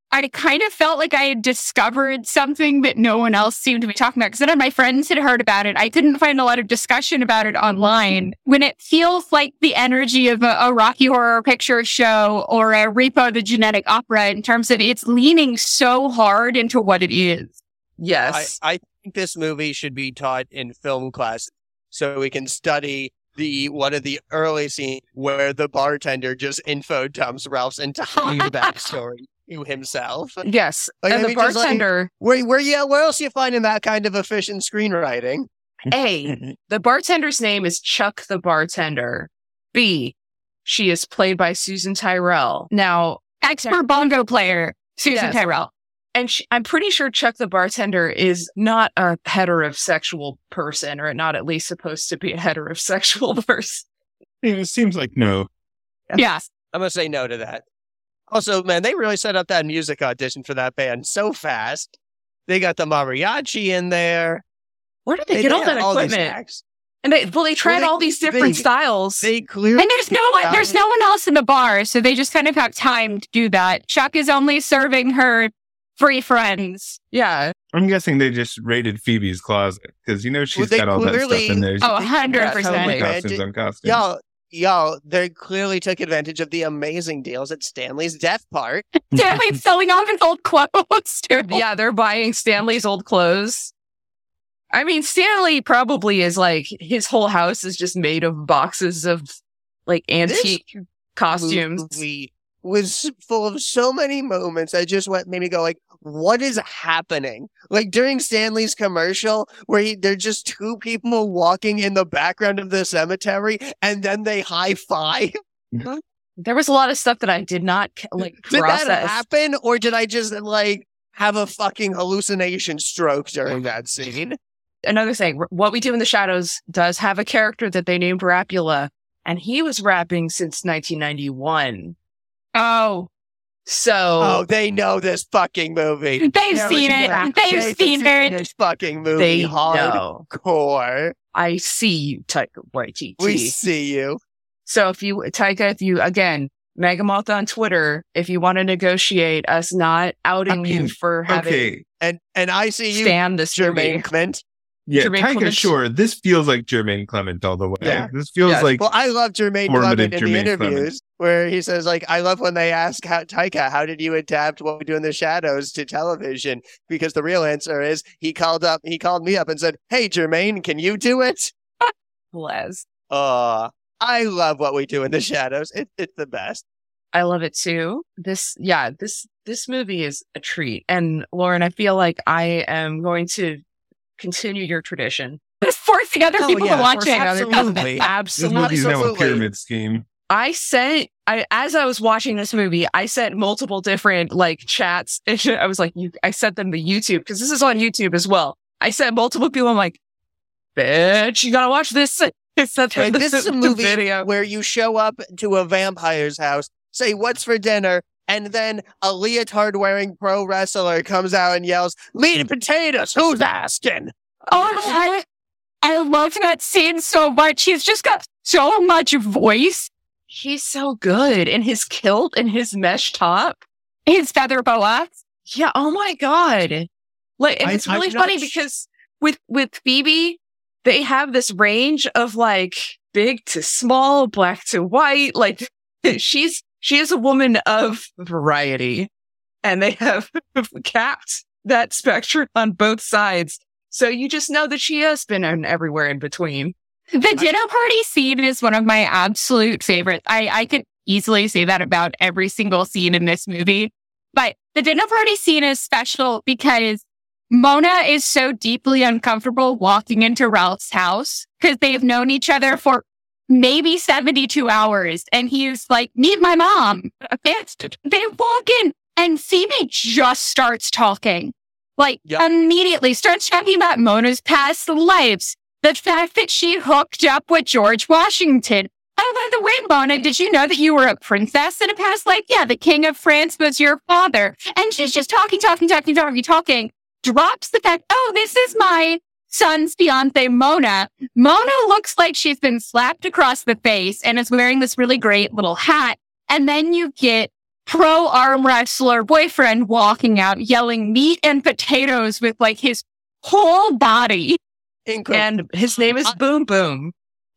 I kind of felt like I had discovered something that no one else seemed to be talking about, because none of my friends had heard about it. I couldn't find a lot of discussion about it online. When it feels like the energy of a Rocky Horror Picture Show or a Repo the Genetic Opera, in terms of it's leaning so hard into what it is. Yes. I think this movie should be taught in film class so we can study one of the early scenes where the bartender just info dumps Ralph's entire backstory. Himself. Yes. Like, and the bartender. Where else you finding that kind of efficient screenwriting? A, the bartender's name is Chuck the Bartender. B, she is played by Susan Tyrell. Now, expert bongo player, Susan Tyrell. And I'm pretty sure Chuck the Bartender is not a heterosexual person, or not at least supposed to be a heterosexual person. It seems like no. Yes. I'm going to say no to that. Also, man, they really set up that music audition for that band so fast. They got the mariachi in there. Where did they get all that equipment? And they tried all these different styles. They clearly and there's no one else in the bar, so they just kind of have time to do that. Chuck is only serving her free friends. Yeah. I'm guessing they just raided Phoebe's closet, because you know she's got all that stuff in there. Oh, 100%. Costumes on costumes. Y'all, they clearly took advantage of the amazing deals at Stanley's Death Park. Stanley's selling off his old clothes, too. Yeah, they're buying Stanley's old clothes. I mean, Stanley probably is like, his whole house is just made of boxes of like antique costumes. Movie was full of so many moments. I just made me go like, what is happening? Like during Stanley's commercial where they're just two people walking in the background of the cemetery and then they high five. There was a lot of stuff that I did not like process. Did that happen, or did I just like have a fucking hallucination stroke during that scene? Another thing, What We Do in the Shadows does have a character that they named Rapula, and he was rapping since 1991. So they know this fucking movie. They've seen it. This fucking movie. They hardcore. I see you, Taika Waititi. We see you. So if you, Taika, again, Megamoth on Twitter, if you want to negotiate us not outing you for having and I see you, Jermaine Clement. Yeah, Taika, sure. This feels like Jermaine Clement all the way. Yeah. This feels like... Well, I love Jermaine Clement in the interviews where he says, like, I love when they ask, Taika, how did you adapt What We Do in the Shadows to television? Because the real answer is he called me up and said, hey, Jermaine, can you do it? Bless. I love What We Do in the Shadows. It's the best. I love it too. This movie is a treat. And Lauren, I feel like I am going to continue your tradition. Just forcing other people to watch it. Absolutely. This movie's now a pyramid scheme. As I was watching this movie, I sent multiple different like chats. I was like, I sent them to YouTube because this is on YouTube as well. I sent multiple people. I'm like, bitch, you gotta watch this. This is a movie where you show up to a vampire's house, say, what's for dinner? And then a leotard-wearing pro wrestler comes out and yells, meat and potatoes, who's asking? Oh, I love that scene so much. He's just got so much voice. He's so good in his kilt and his mesh top. His feather boa. Yeah, oh my God. Like, and it's really funny because with Phoebe... They have this range of like big to small, black to white. Like she is a woman of variety, and they have capped that spectrum on both sides. So you just know that she has been everywhere in between. The dinner party scene is one of my absolute favorites. I could easily say that about every single scene in this movie, but the dinner party scene is special because Mona is so deeply uncomfortable walking into Ralph's house because they've known each other for maybe 72 hours. And he's like, meet my mom. They walk in and Phoebe just starts talking. Like, immediately starts talking about Mona's past lives. The fact that she hooked up with George Washington. Oh, by the way, Mona, did you know that you were a princess in a past life? Yeah, the king of France was your father. And she's just talking. Drops the fact, this is my son's fiance, Mona. Mona looks like she's been slapped across the face and is wearing this really great little hat. And then you get pro arm wrestler boyfriend walking out yelling meat and potatoes with like his whole body. Incredible. And his name is Boom Boom.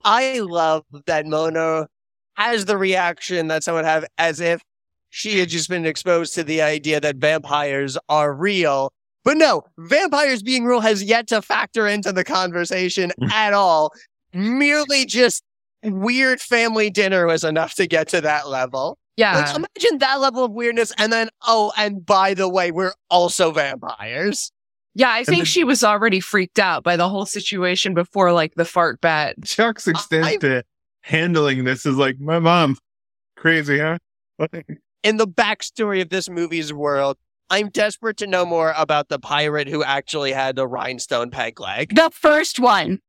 I love that Mona has the reaction that someone have as if she had just been exposed to the idea that vampires are real. But no, vampires being real has yet to factor into the conversation at all. Merely just weird family dinner was enough to get to that level. Yeah. Like, imagine that level of weirdness. And then, and by the way, we're also vampires. Yeah, I think she was already freaked out by the whole situation before, like, the fart bat. Chuck's extent to handling this is like, my mom. Crazy, huh? In the backstory of this movie's world, I'm desperate to know more about the pirate who actually had the rhinestone peg leg. The first one.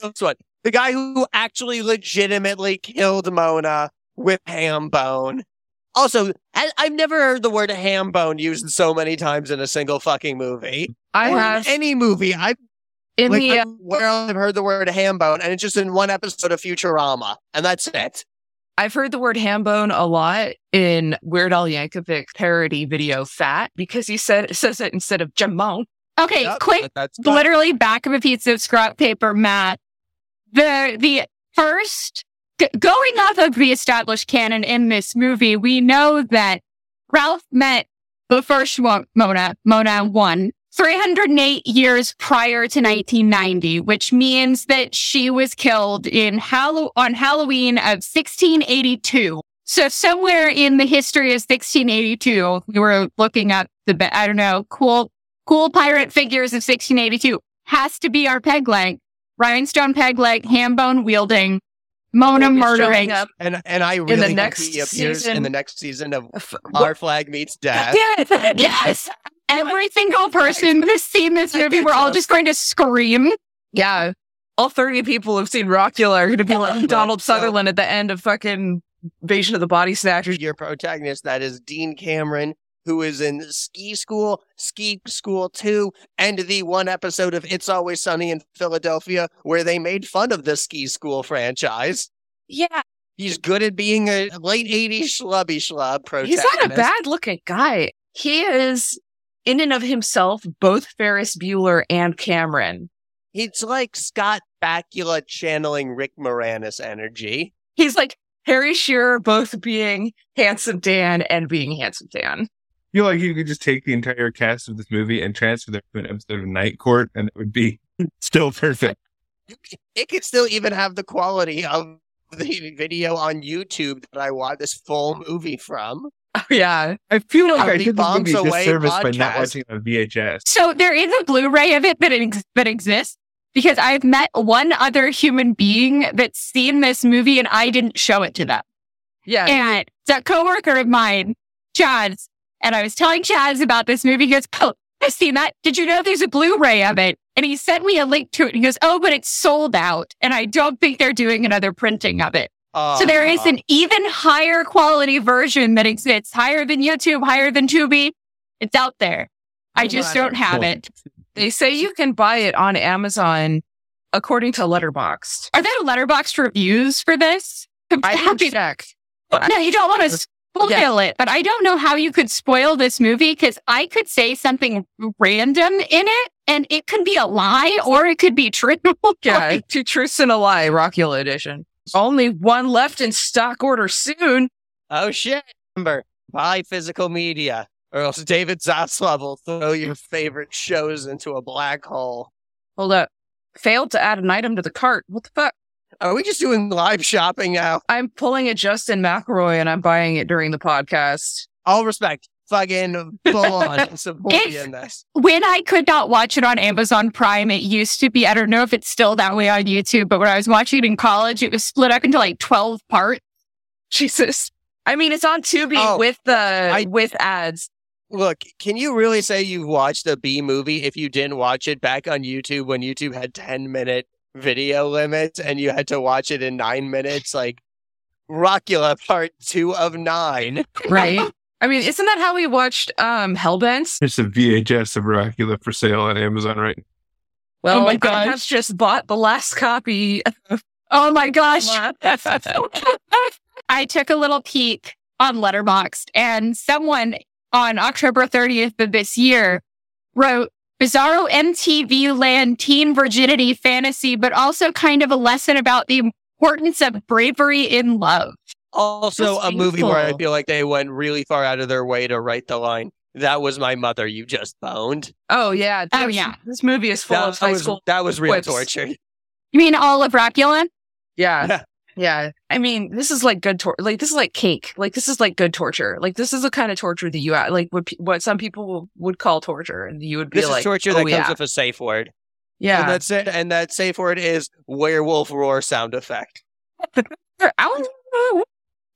The guy who actually legitimately killed Mona with ham bone. Also, I've never heard the word ham bone used so many times in a single fucking movie. I have. Any movie. I've heard the word ham bone, and it's just in one episode of Futurama, and that's it. I've heard the word hambone a lot in Weird Al Yankovic's parody video Fat because he says it instead of jamon. Okay, yep, quick, literally back of a piece of scrap paper, Matt. The first, going off of the established canon in this movie, we know that Ralph met the first Mona 1. 308 years prior to 1990, which means that she was killed on Halloween of 1682. So somewhere in the history of 1682, we were looking up the, I don't know, cool pirate figures of 1682. Has to be our peg leg. Rhinestone peg leg, ham bone wielding, Mona murdering. And I really think he appears in the next season of Our Flag Meets Death. Yes. Every single person who's seen this movie, we're all just going to scream. Yeah. All 30 people who've seen Rockula are going to be like Donald Sutherland at the end of fucking Invasion of the Body Snatchers. Your protagonist, that is Dean Cameron, who is in Ski School 2, and the one episode of It's Always Sunny in Philadelphia where they made fun of the Ski School franchise. Yeah. He's good at being a late 80s schlubby schlub protagonist. He's not a bad-looking guy. He is, in and of himself, both Ferris Bueller and Cameron. He's like Scott Bakula channeling Rick Moranis energy. He's like Harry Shearer, both being Handsome Dan and being Handsome Dan. You know, like you could just take the entire cast of this movie and transfer them to an episode of Night Court, and it would be still perfect. It could still even have the quality of the video on YouTube that I watched this full movie from. Oh, yeah. I feel like I did this movie a disservice by not watching on VHS. So there is a Blu-ray of it that exists, because I've met one other human being that's seen this movie, and I didn't show it to them. Yeah. And it's a coworker of mine, Chad's. And I was telling Chaz about this movie. He goes, oh, I've seen that. Did you know there's a Blu-ray of it? And he sent me a link to it. And he goes, oh, but it's sold out. And I don't think they're doing another printing of it. So there is an even higher quality version that exists. Higher than YouTube, higher than Tubi. It's out there. I just don't have it. They say you can buy it on Amazon, according to Letterboxd. Are there Letterboxd reviews for this? I have checked. No, you don't want to... spoil it, but I don't know how you could spoil this movie, because I could say something random in it, and it could be a lie, or it could be true. Yeah, two truths and a lie, Rockula edition. Only one left in stock order soon. Oh, shit. Remember, buy physical media, or else David Zaslav will throw your favorite shows into a black hole. Hold up. Failed to add an item to the cart. What the fuck? Are we just doing live shopping now? I'm pulling a Justin McElroy and I'm buying it during the podcast. All respect. Fucking full on support in this. When I could not watch it on Amazon Prime, it used to be, I don't know if it's still that way on YouTube, but when I was watching it in college, it was split up into like 12 parts. Jesus. I mean, it's on Tubi with ads. Look, can you really say you've watched a B movie if you didn't watch it back on YouTube when YouTube had 10-minute video limits and you had to watch it in 9 minutes, like Rockula part 2 of 9, right? I mean, isn't that how we watched Hellbent? There's a VHS of Rockula for sale on Amazon right now. Well, oh my gosh. I have just bought the last copy. Oh my gosh. I took a little peek on Letterboxd, and someone on October 30th of this year wrote, bizarro MTV land teen virginity fantasy, but also kind of a lesson about the importance of bravery in love. Also a movie where I feel like they went really far out of their way to write the line, that was my mother you just boned. Oh, yeah. Oh, yeah. This movie is full of high school. That was real torture. You mean all of Rockula? Yeah. Yeah. I mean, this is like good torture. Like, this is like cake. Like, this is like good torture. Like, this is the kind of torture that you, like, what some people would call torture. And you would be this like, this is torture comes with a safe word. Yeah. And that's it. And that safe word is werewolf roar sound effect.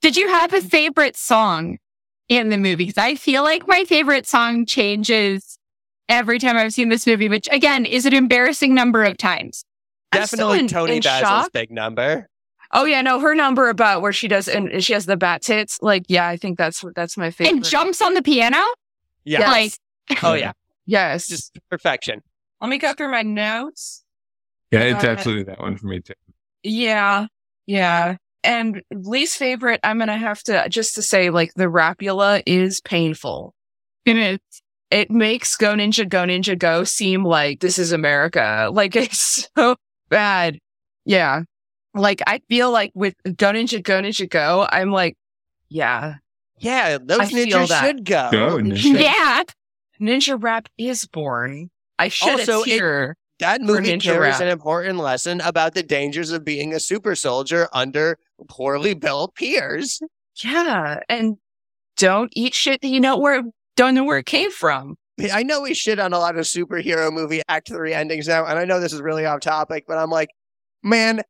Did you have a favorite song in the movie? Because I feel like my favorite song changes every time I've seen this movie, which, again, is an embarrassing number of times. Definitely Toni Basil's big number. Oh, yeah, no, her number about where she does, and she has the bat tits. Like, yeah, I think that's my favorite. And jumps on the piano? Yeah. Yes. Like, oh, yeah. Yes. Just perfection. Let me go through my notes. Yeah, it's absolutely that one for me, too. Yeah. Yeah. And least favorite, I'm going to have to, just to say, like, the Rapula is painful. It makes Go Ninja, Go Ninja, Go seem like this is America. Like, it's so bad. Yeah. Like, I feel like with Go Ninja, Go Ninja, Go, I'm like, yeah. Yeah, those ninjas should go. Yeah. Ninja Rap is born. I should adhere. That movie carries an important lesson about the dangers of being a super soldier under poorly built peers. Yeah, and don't eat shit that you don't know where it came from. I know we shit on a lot of superhero movie Act 3 endings now, and I know this is really off topic, but I'm like, man,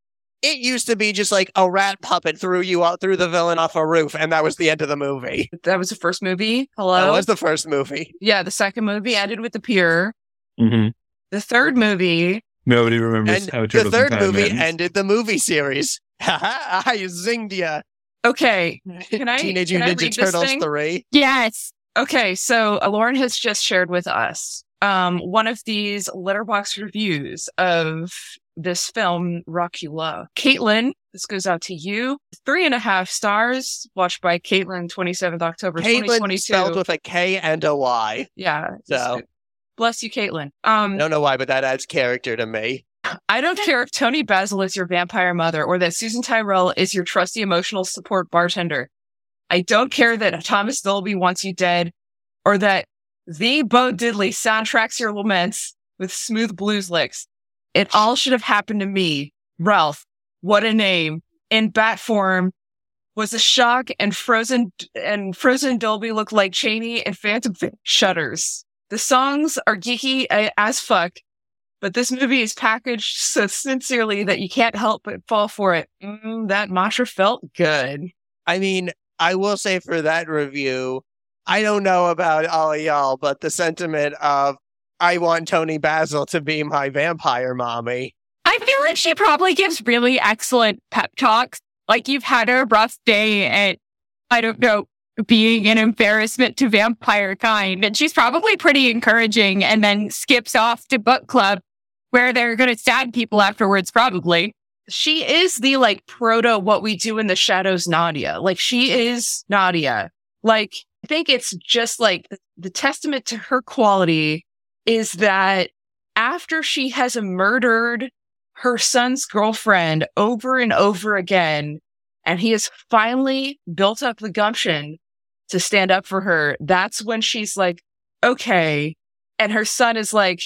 it used to be just like a rat puppet threw the villain off a roof, and that was the end of the movie. That was the first movie? Hello? That was the first movie. Yeah, the second movie ended with the pier. Mm-hmm. The third movie... Nobody remembers how Turtles in Time ends. The third movie ended the movie series. Ha ha! I zinged ya. Okay. Can I Teenage Mutant Ninja Turtles 3? Yes. Okay, so Lauren has just shared with us one of these Letterboxd reviews of this film, Rockula. Caitlin, this goes out to you. 3.5 stars, watched by Caitlin, 27th October, 2022. Caitlin spelled with a K and a Y. Yeah. So... Bless you, Caitlin. I don't know why, but that adds character to me. I don't care if Toni Basil is your vampire mother or that Susan Tyrell is your trusty emotional support bartender. I don't care that Thomas Dolby wants you dead or that the Bo Diddley soundtracks your laments with smooth blues licks. It all should have happened to me. Ralph, what a name. In bat form, was a shock, and frozen Dolby looked like Chaney and Phantom Shudders. The songs are geeky as fuck, but this movie is packaged so sincerely that you can't help but fall for it. That mantra felt good. I mean, I will say for that review, I don't know about all of y'all, but the sentiment of, I want Toni Basil to be my vampire mommy. I feel like she probably gives really excellent pep talks. Like, you've had a rough day at, I don't know, being an embarrassment to vampire kind. And she's probably pretty encouraging and then skips off to book club where they're going to stab people afterwards, probably. She is the like proto What We Do in the Shadows Nadia. Like, she is Nadia. Like, I think it's just like the testament to her quality is that after she has murdered her son's girlfriend over and over again, and he has finally built up the gumption to stand up for her, that's when she's like, okay. And her son is like,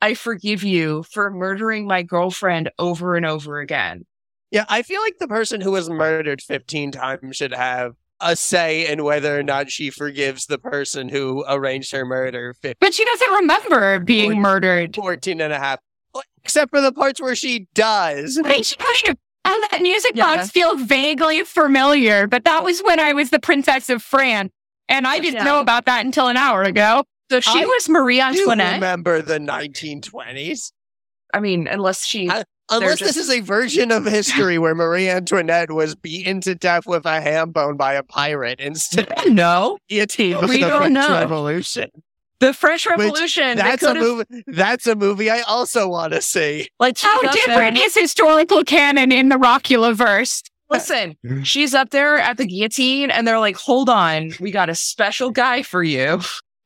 I forgive you for murdering my girlfriend over and over again. Yeah, I feel like the person who was murdered 15 times should have a say in whether or not she forgives the person who arranged her murder. But she doesn't remember being murdered. 14.5. Except for the parts where she does. Wait, she kind of... And that music box feels vaguely familiar, but that was when I was the Princess of France, and I didn't know about that until an hour ago. So she was Marie Antoinette. I do remember the 1920s. I mean, unless this is a version of history where Marie Antoinette was beaten to death with a ham bone by a pirate instead of Revolution. The French Revolution. That's a movie I also want to see. Like, how different is historical canon in the Rockula verse? Listen, she's up there at the guillotine, and they're like, "Hold on, we got a special guy for you."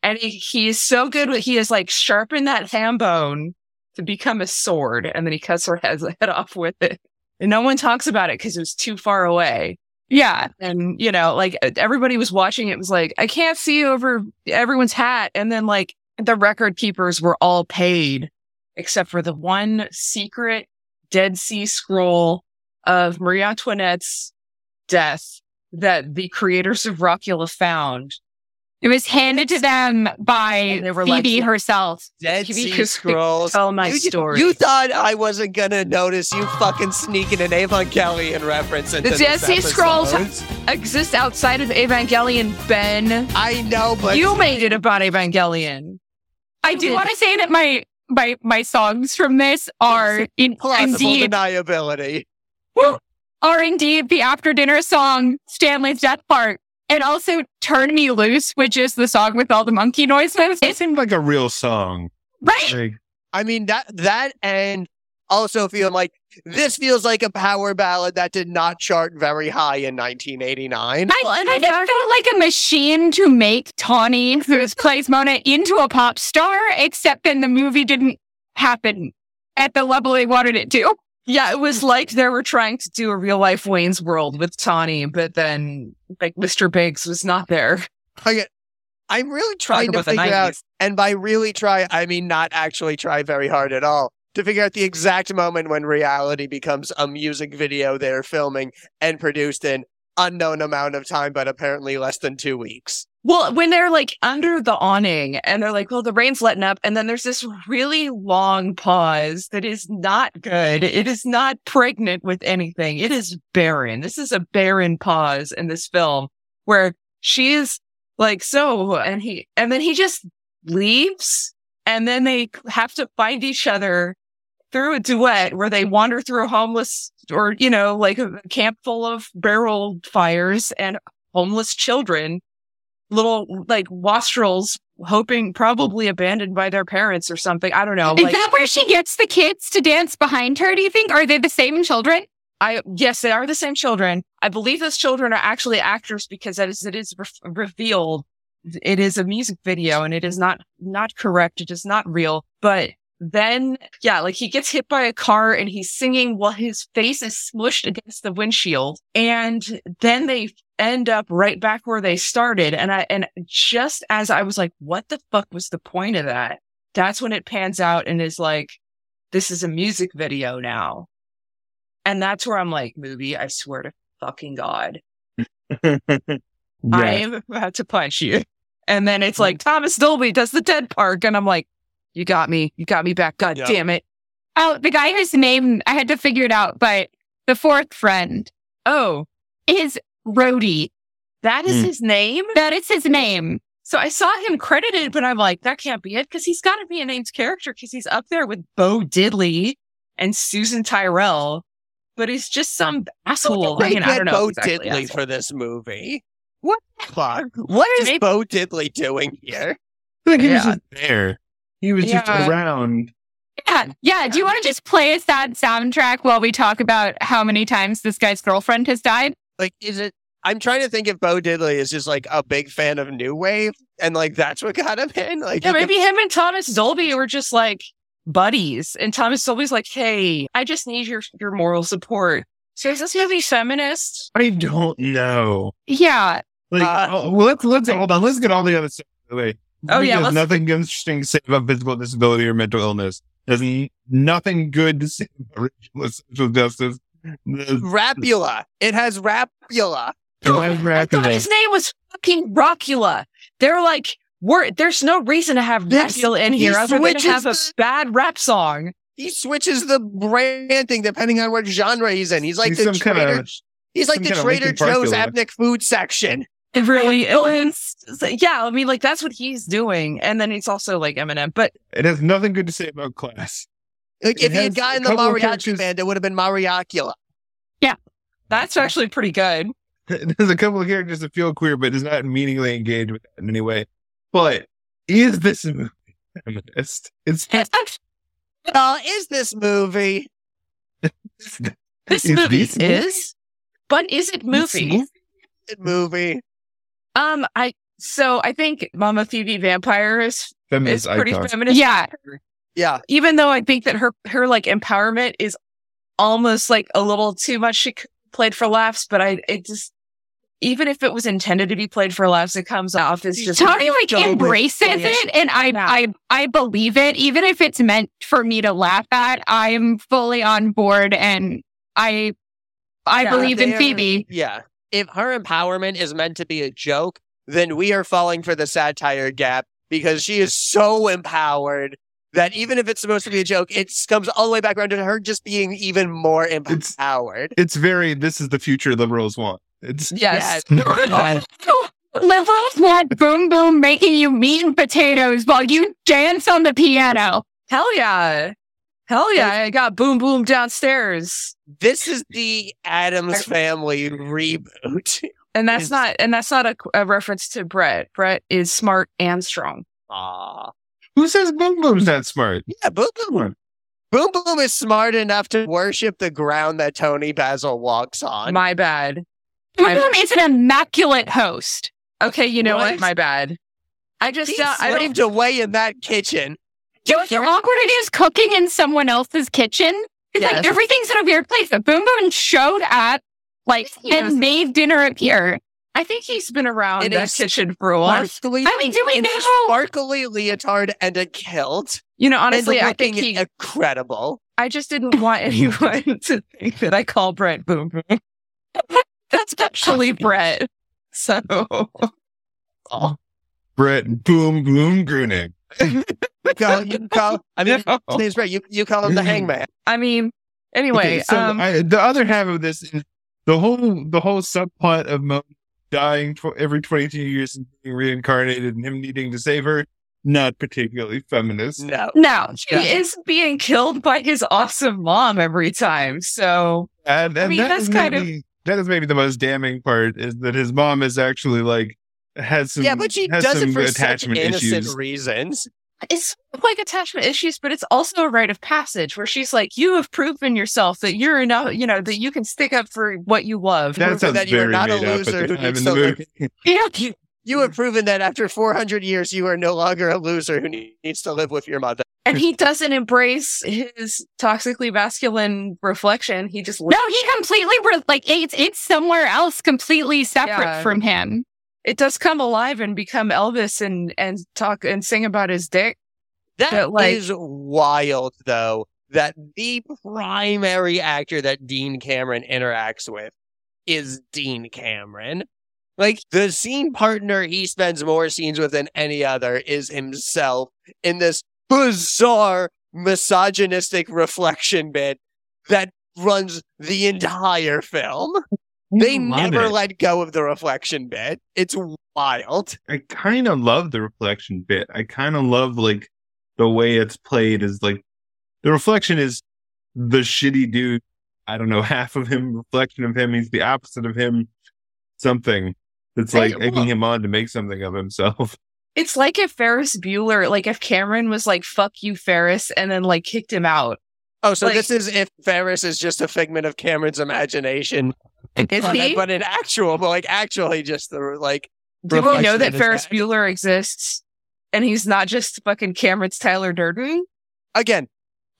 And he is so good. He is like sharpened that ham bone to become a sword, and then he cuts her head off with it. And no one talks about it because it was too far away. Yeah. And, you know, like, everybody was watching it was like, I can't see over everyone's hat. And then, like, the record keepers were all paid, except for the one secret Dead Sea Scroll of Marie Antoinette's death that the creators of Rockula found. It was handed to them by Phoebe herself. Dead Sea Scrolls. Tell my story. You thought I wasn't going to notice you fucking sneaking an Evangelion reference into this episode. The Dead Sea Scrolls exist outside of Evangelion, Ben. I know, but... You made it about Evangelion. I do want to say that my songs from this are indeed... deniability. Are indeed the after-dinner song, Stanley's Death Park. And also, Turn Me Loose, which is the song with all the monkey noises. It seemed like a real song. Right? Like, I mean, that and also feeling like this feels like a power ballad that did not chart very high in 1989. I felt like a machine to make Tawny, who plays Mona, into a pop star, except then the movie didn't happen at the level they wanted it to. Yeah, it was like they were trying to do a real-life Wayne's World with Tawny, but then, like, Mr. Biggs was not there. Okay. I'm really trying to figure out, and by really try, I mean not actually try very hard at all, to figure out the exact moment when reality becomes a music video they're filming and produced in unknown amount of time, but apparently less than 2 weeks. Well, when they're like under the awning and they're like, well, the rain's letting up. And then there's this really long pause that is not good. It is not pregnant with anything. It is barren. This is a barren pause in this film where she is like, so, and then he just leaves. And then they have to find each other through a duet where they wander through a homeless or, you know, like a camp full of barrel fires and homeless children. Little like wastrels, hoping probably abandoned by their parents or something. I don't know. Is that where she gets the kids to dance behind her? Do you think are they the same children? Yes, they are the same children. I believe those children are actually actors because it is revealed. It is a music video and it is not correct. It is not real. But then, yeah, like he gets hit by a car and he's singing while his face is smushed against the windshield, and then they end up right back where they started. And just as I was like, what the fuck was the point of that? That's when it pans out and is like, this is a music video now. And that's where I'm like, movie, I swear to fucking God. Yeah. I am about to punch you. And then it's like, Thomas Dolby does the Dead Park. And I'm like, you got me. You got me back. God damn it. Oh, the guy whose name, I had to figure it out, but the fourth friend. Oh. Is Rhodey. That is his name? That is his name. So I saw him credited, but I'm like, that can't be it, because he's got to be a named character, because he's up there with Bo Diddley and Susan Tyrell, but he's just some asshole. I mean, I don't know. Bo exactly Diddley asshole. For this movie. What the fuck? What is Bo Diddley doing here? Like, he was just there. He was just around. Yeah. Do you want to just play a sad soundtrack while we talk about how many times this guy's girlfriend has died? Like, is it? I'm trying to think if Bo Diddley is just like a big fan of New Wave, and like that's what got him in. Like, yeah, maybe him and Thomas Dolby were just like buddies, and Thomas Dolby's like, "Hey, I just need your moral support." So is this movie feminist? I don't know. Yeah. Like, let's hold on. Let's get all the other stuff out of the way. Oh yeah, there's nothing interesting to say about physical disability or mental illness. There's nothing good to say about racial or social justice. Rapula. It has Rapula. I thought his name was fucking Rockula. They're like, there's no reason to have Rapula in here other than to have a bad rap song. He switches the branding depending on what genre he's in. He's like the Trader Joe's ethnic food section. It really is. Yeah, I mean, like that's what he's doing, and then it's also like Eminem. But it has nothing good to say about class. Like if he had gotten the mariachi band, it would have been Mariacula. Yeah. That's actually pretty good. There's a couple of characters that feel queer, but is not meaningfully engaged with that in any way. But is this movie feminist? Is this movie? But is it movie? I think Mama Phoebe Vampire is pretty feminist. Yeah. Yeah. Even though I think that her like empowerment is almost like a little too much. She played for laughs, but even if it was intended to be played for laughs, it comes off as just Tony like embraces it, and I believe it. Even if it's meant for me to laugh at, I'm fully on board, and I believe in Phoebe. Yeah. If her empowerment is meant to be a joke, then we are falling for the satire gap because she is so empowered. That even if it's supposed to be a joke, it comes all the way back around to her just being even more empowered. It's very, this is the future liberals want. Yes. Liberals want Boom Boom making you meat and potatoes while you dance on the piano. Hell yeah. I got Boom Boom downstairs. This is the Addams Family reboot. And that's not a reference to Brett. Brett is smart and strong. Aww. Who says Boom Boom's not smart? Yeah, Boom Boom is smart enough to worship the ground that Toni Basil walks on. My bad. Boom Boom is an immaculate host. Okay, you know what? My bad. I lived away in that kitchen. You know what's awkward it is cooking in someone else's kitchen? It's like everything's in a weird place. But Boom Boom showed up and made dinner appear. I think he's been around in that kitchen for a while. I mean, do we know? A sparkly leotard and a kilt. You know, honestly, I think he's incredible. I just didn't want anyone to think that I call Brett Boom Boom. That's actually Brett. So, Brett Boom Boom Grunig. His name's Brett. You call him the Hangman. I mean, anyway, okay, so the other half of this, the whole subplot of Mo dying every 22 years and being reincarnated and him needing to save her, not particularly feminist. No, she is being killed by his awesome mom every time. So, and I mean, that is maybe the most damning part, is that his mom is actually like has some but she does it for such innocent reasons. It's like attachment issues, but it's also a rite of passage where she's like, you have proven yourself that you're enough, you know, that you can stick up for what you love. That sounds that very not made a loser up at the time in the movie. Yeah, you have proven that after 400 years, you are no longer a loser who needs to live with your mother. And he doesn't embrace his toxically masculine reflection. He just... No, he completely... it's somewhere else completely separate from him. It does come alive and become Elvis and talk and sing about his dick. That is wild, though, that the primary actor that Dean Cameron interacts with is Dean Cameron. Like, the scene partner he spends more scenes with than any other is himself in this bizarre misogynistic reflection bit that runs the entire film. They never let go of the reflection bit. It's wild. I kind of love the reflection bit. I kind of love, like, the way it's played is, like, the reflection is the shitty dude. I don't know, half of him, reflection of him. He's the opposite of him. Something that's, like, egging him on to make something of himself. It's like if Ferris Bueller, like, if Cameron was like, fuck you, Ferris, and then, like, kicked him out. Oh, so like, this is if Ferris is just a figment of Cameron's imagination. Is he? But in actual, but like actually just the like... People know that Ferris Bueller exists and he's not just fucking Cameron's Tyler Durden? Again,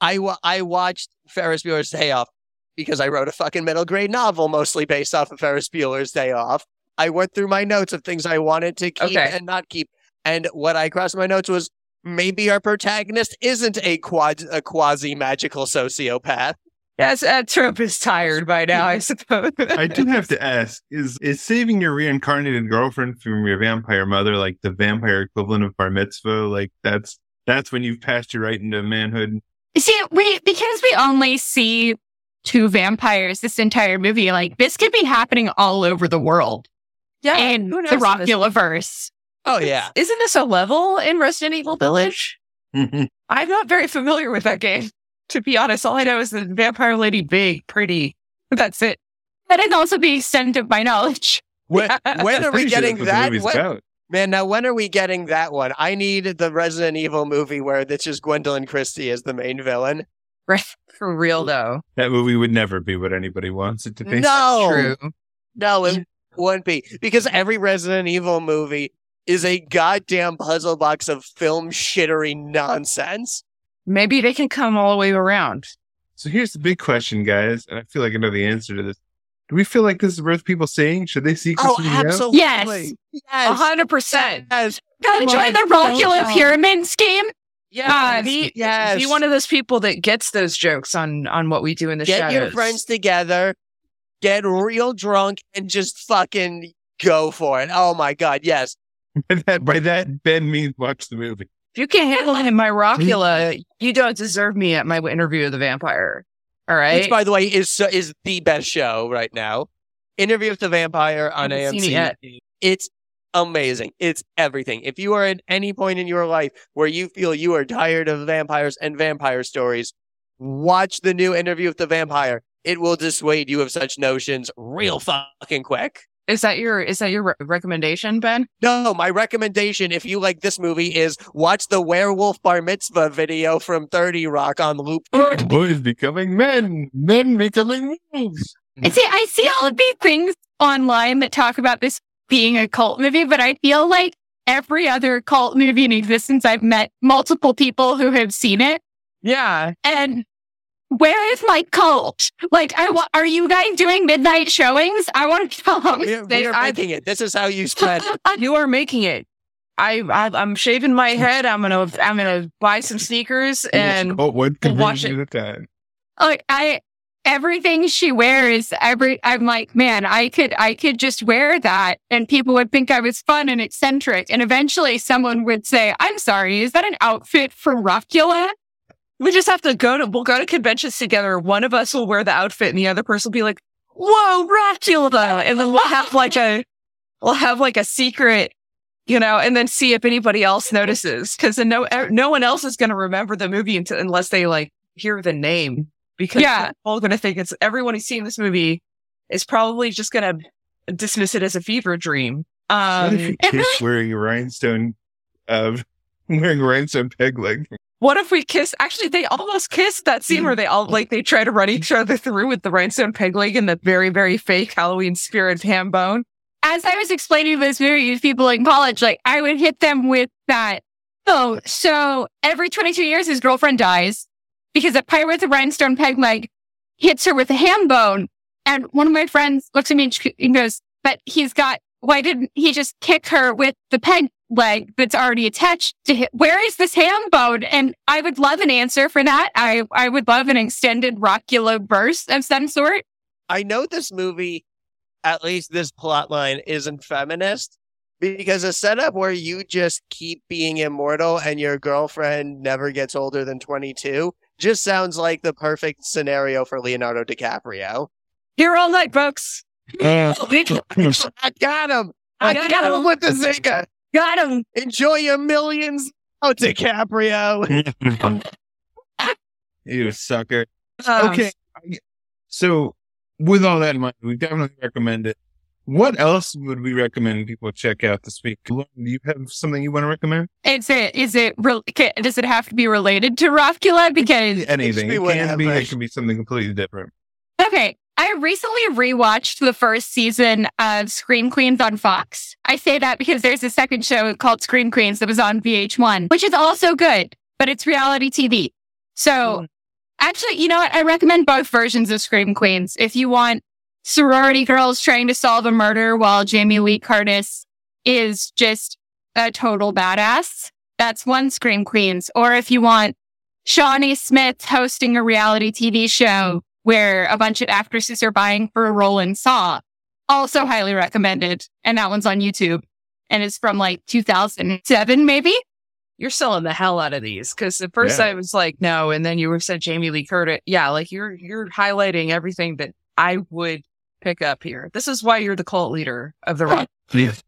I watched Ferris Bueller's Day Off because I wrote a fucking middle grade novel mostly based off of Ferris Bueller's Day Off. I went through my notes of things I wanted to keep and not keep. And what I crossed my notes was maybe our protagonist isn't a quasi-magical sociopath. Yes, that trope is tired by now, I suppose. I do have to ask, is saving your reincarnated girlfriend from your vampire mother like the vampire equivalent of bar mitzvah? Like, that's when you've passed your right into manhood? See, because we only see two vampires this entire movie, like, this could be happening all over the world. Yeah, and the Rockula-verse. Oh, yeah. Isn't this a level in Resident Evil Village? I'm not very familiar with that game. To be honest, all I know is the vampire lady, big, pretty. That's it. That is also the extent of my knowledge. When are we getting that? When are we getting that one? I need the Resident Evil movie where it's just Gwendolyn Christie as the main villain. Right. For real, though. That movie would never be what anybody wants it to be. No. True. No, it wouldn't be. Because every Resident Evil movie is a goddamn puzzle box of film shittery nonsense. Maybe they can come all the way around. So here's the big question, guys, and I feel like I know the answer to this. Do we feel like this is worth people seeing? Should they see? Oh, absolutely. Yes. 100%. Yes. Enjoy the Rockula Pyramid Scheme. Yeah. Be one of those people that gets those jokes on What We Do in the Shadows. Get your friends together, get real drunk, and just fucking go for it. Oh, my God. Yes. By that, Ben means watch the movie. If you can't handle him, my Rockula, you don't deserve me at my Interview with the Vampire. All right? Which, by the way, is the best show right now. Interview with the Vampire on AMC. It's amazing. It's everything. If you are at any point in your life where you feel you are tired of vampires and vampire stories, watch the new Interview with the Vampire. It will dissuade you of such notions real fucking quick. Is that your recommendation, Ben? No, my recommendation, if you like this movie, is watch the Werewolf Bar Mitzvah video from 30 Rock on loop. Boys becoming men. Men becoming women. I see all of these things online that talk about this being a cult movie, but I feel like every other cult movie in existence, I've met multiple people who have seen it. Yeah. And where is my cult? Like, are you guys doing midnight showings? I want to come. We are making it. This is how you spread. You are making it. I'm shaving my head. I'm gonna buy some sneakers and watch it. Like everything she wears, I'm like, man, I could just wear that and people would think I was fun and eccentric. And eventually someone would say, I'm sorry, is that an outfit from Rockula? We just have to we'll go to conventions together. One of us will wear the outfit and the other person will be like, whoa, Rockula. And then we'll have like a secret, you know, and then see if anybody else notices. Cause then no one else is going to remember the movie unless they like hear the name. Because they're all going to think everyone who's seen this movie is probably just going to dismiss it as a fever dream. Kiss wearing a rhinestone, peg leg. What if we kiss? Actually, they almost kissed that scene where they all like they try to run each other through with the rhinestone peg leg and the very, very fake Halloween spirit ham bone. As I was explaining this movie to people in college, like I would hit them with that. Oh, so every 22 years, his girlfriend dies. Because a pirate with a rhinestone peg leg hits her with a ham bone. And one of my friends looks at me and goes, but why didn't he just kick her with the peg leg that's already attached to him? Where is this ham bone? And I would love an answer for that. I would love an extended Rockula burst of some sort. I know this movie, at least this plot line, isn't feminist. Because a setup where you just keep being immortal and your girlfriend never gets older than 22 just sounds like the perfect scenario for Leonardo DiCaprio. Here all night, folks. I got him. I got him with the Zika. Got him. Enjoy your millions. Oh, DiCaprio. You sucker. Okay. So with all that in mind, we definitely recommend it. What else would we recommend people check out this week? Do you have something you want to recommend? Does it have to be related to Rockula? Because anything. It can be something completely different. Okay. I recently rewatched the first season of Scream Queens on Fox. I say that because there's a second show called Scream Queens that was on VH1, which is also good, but it's reality TV. So actually, you know what? I recommend both versions of Scream Queens. If you want sorority girls trying to solve a murder while Jamie Lee Curtis is just a total badass. That's one Scream Queens. Or if you want Shawnee Smith hosting a reality TV show where a bunch of actresses are vying for a role in Saw, also highly recommended. And that one's on YouTube. And it's from like 2007, maybe? You're selling the hell out of these. Because at first I was like, no. And then you were said Jamie Lee Curtis. Yeah, like you're highlighting everything that I would pick up here. This is why you're the cult leader of the rock. Yes.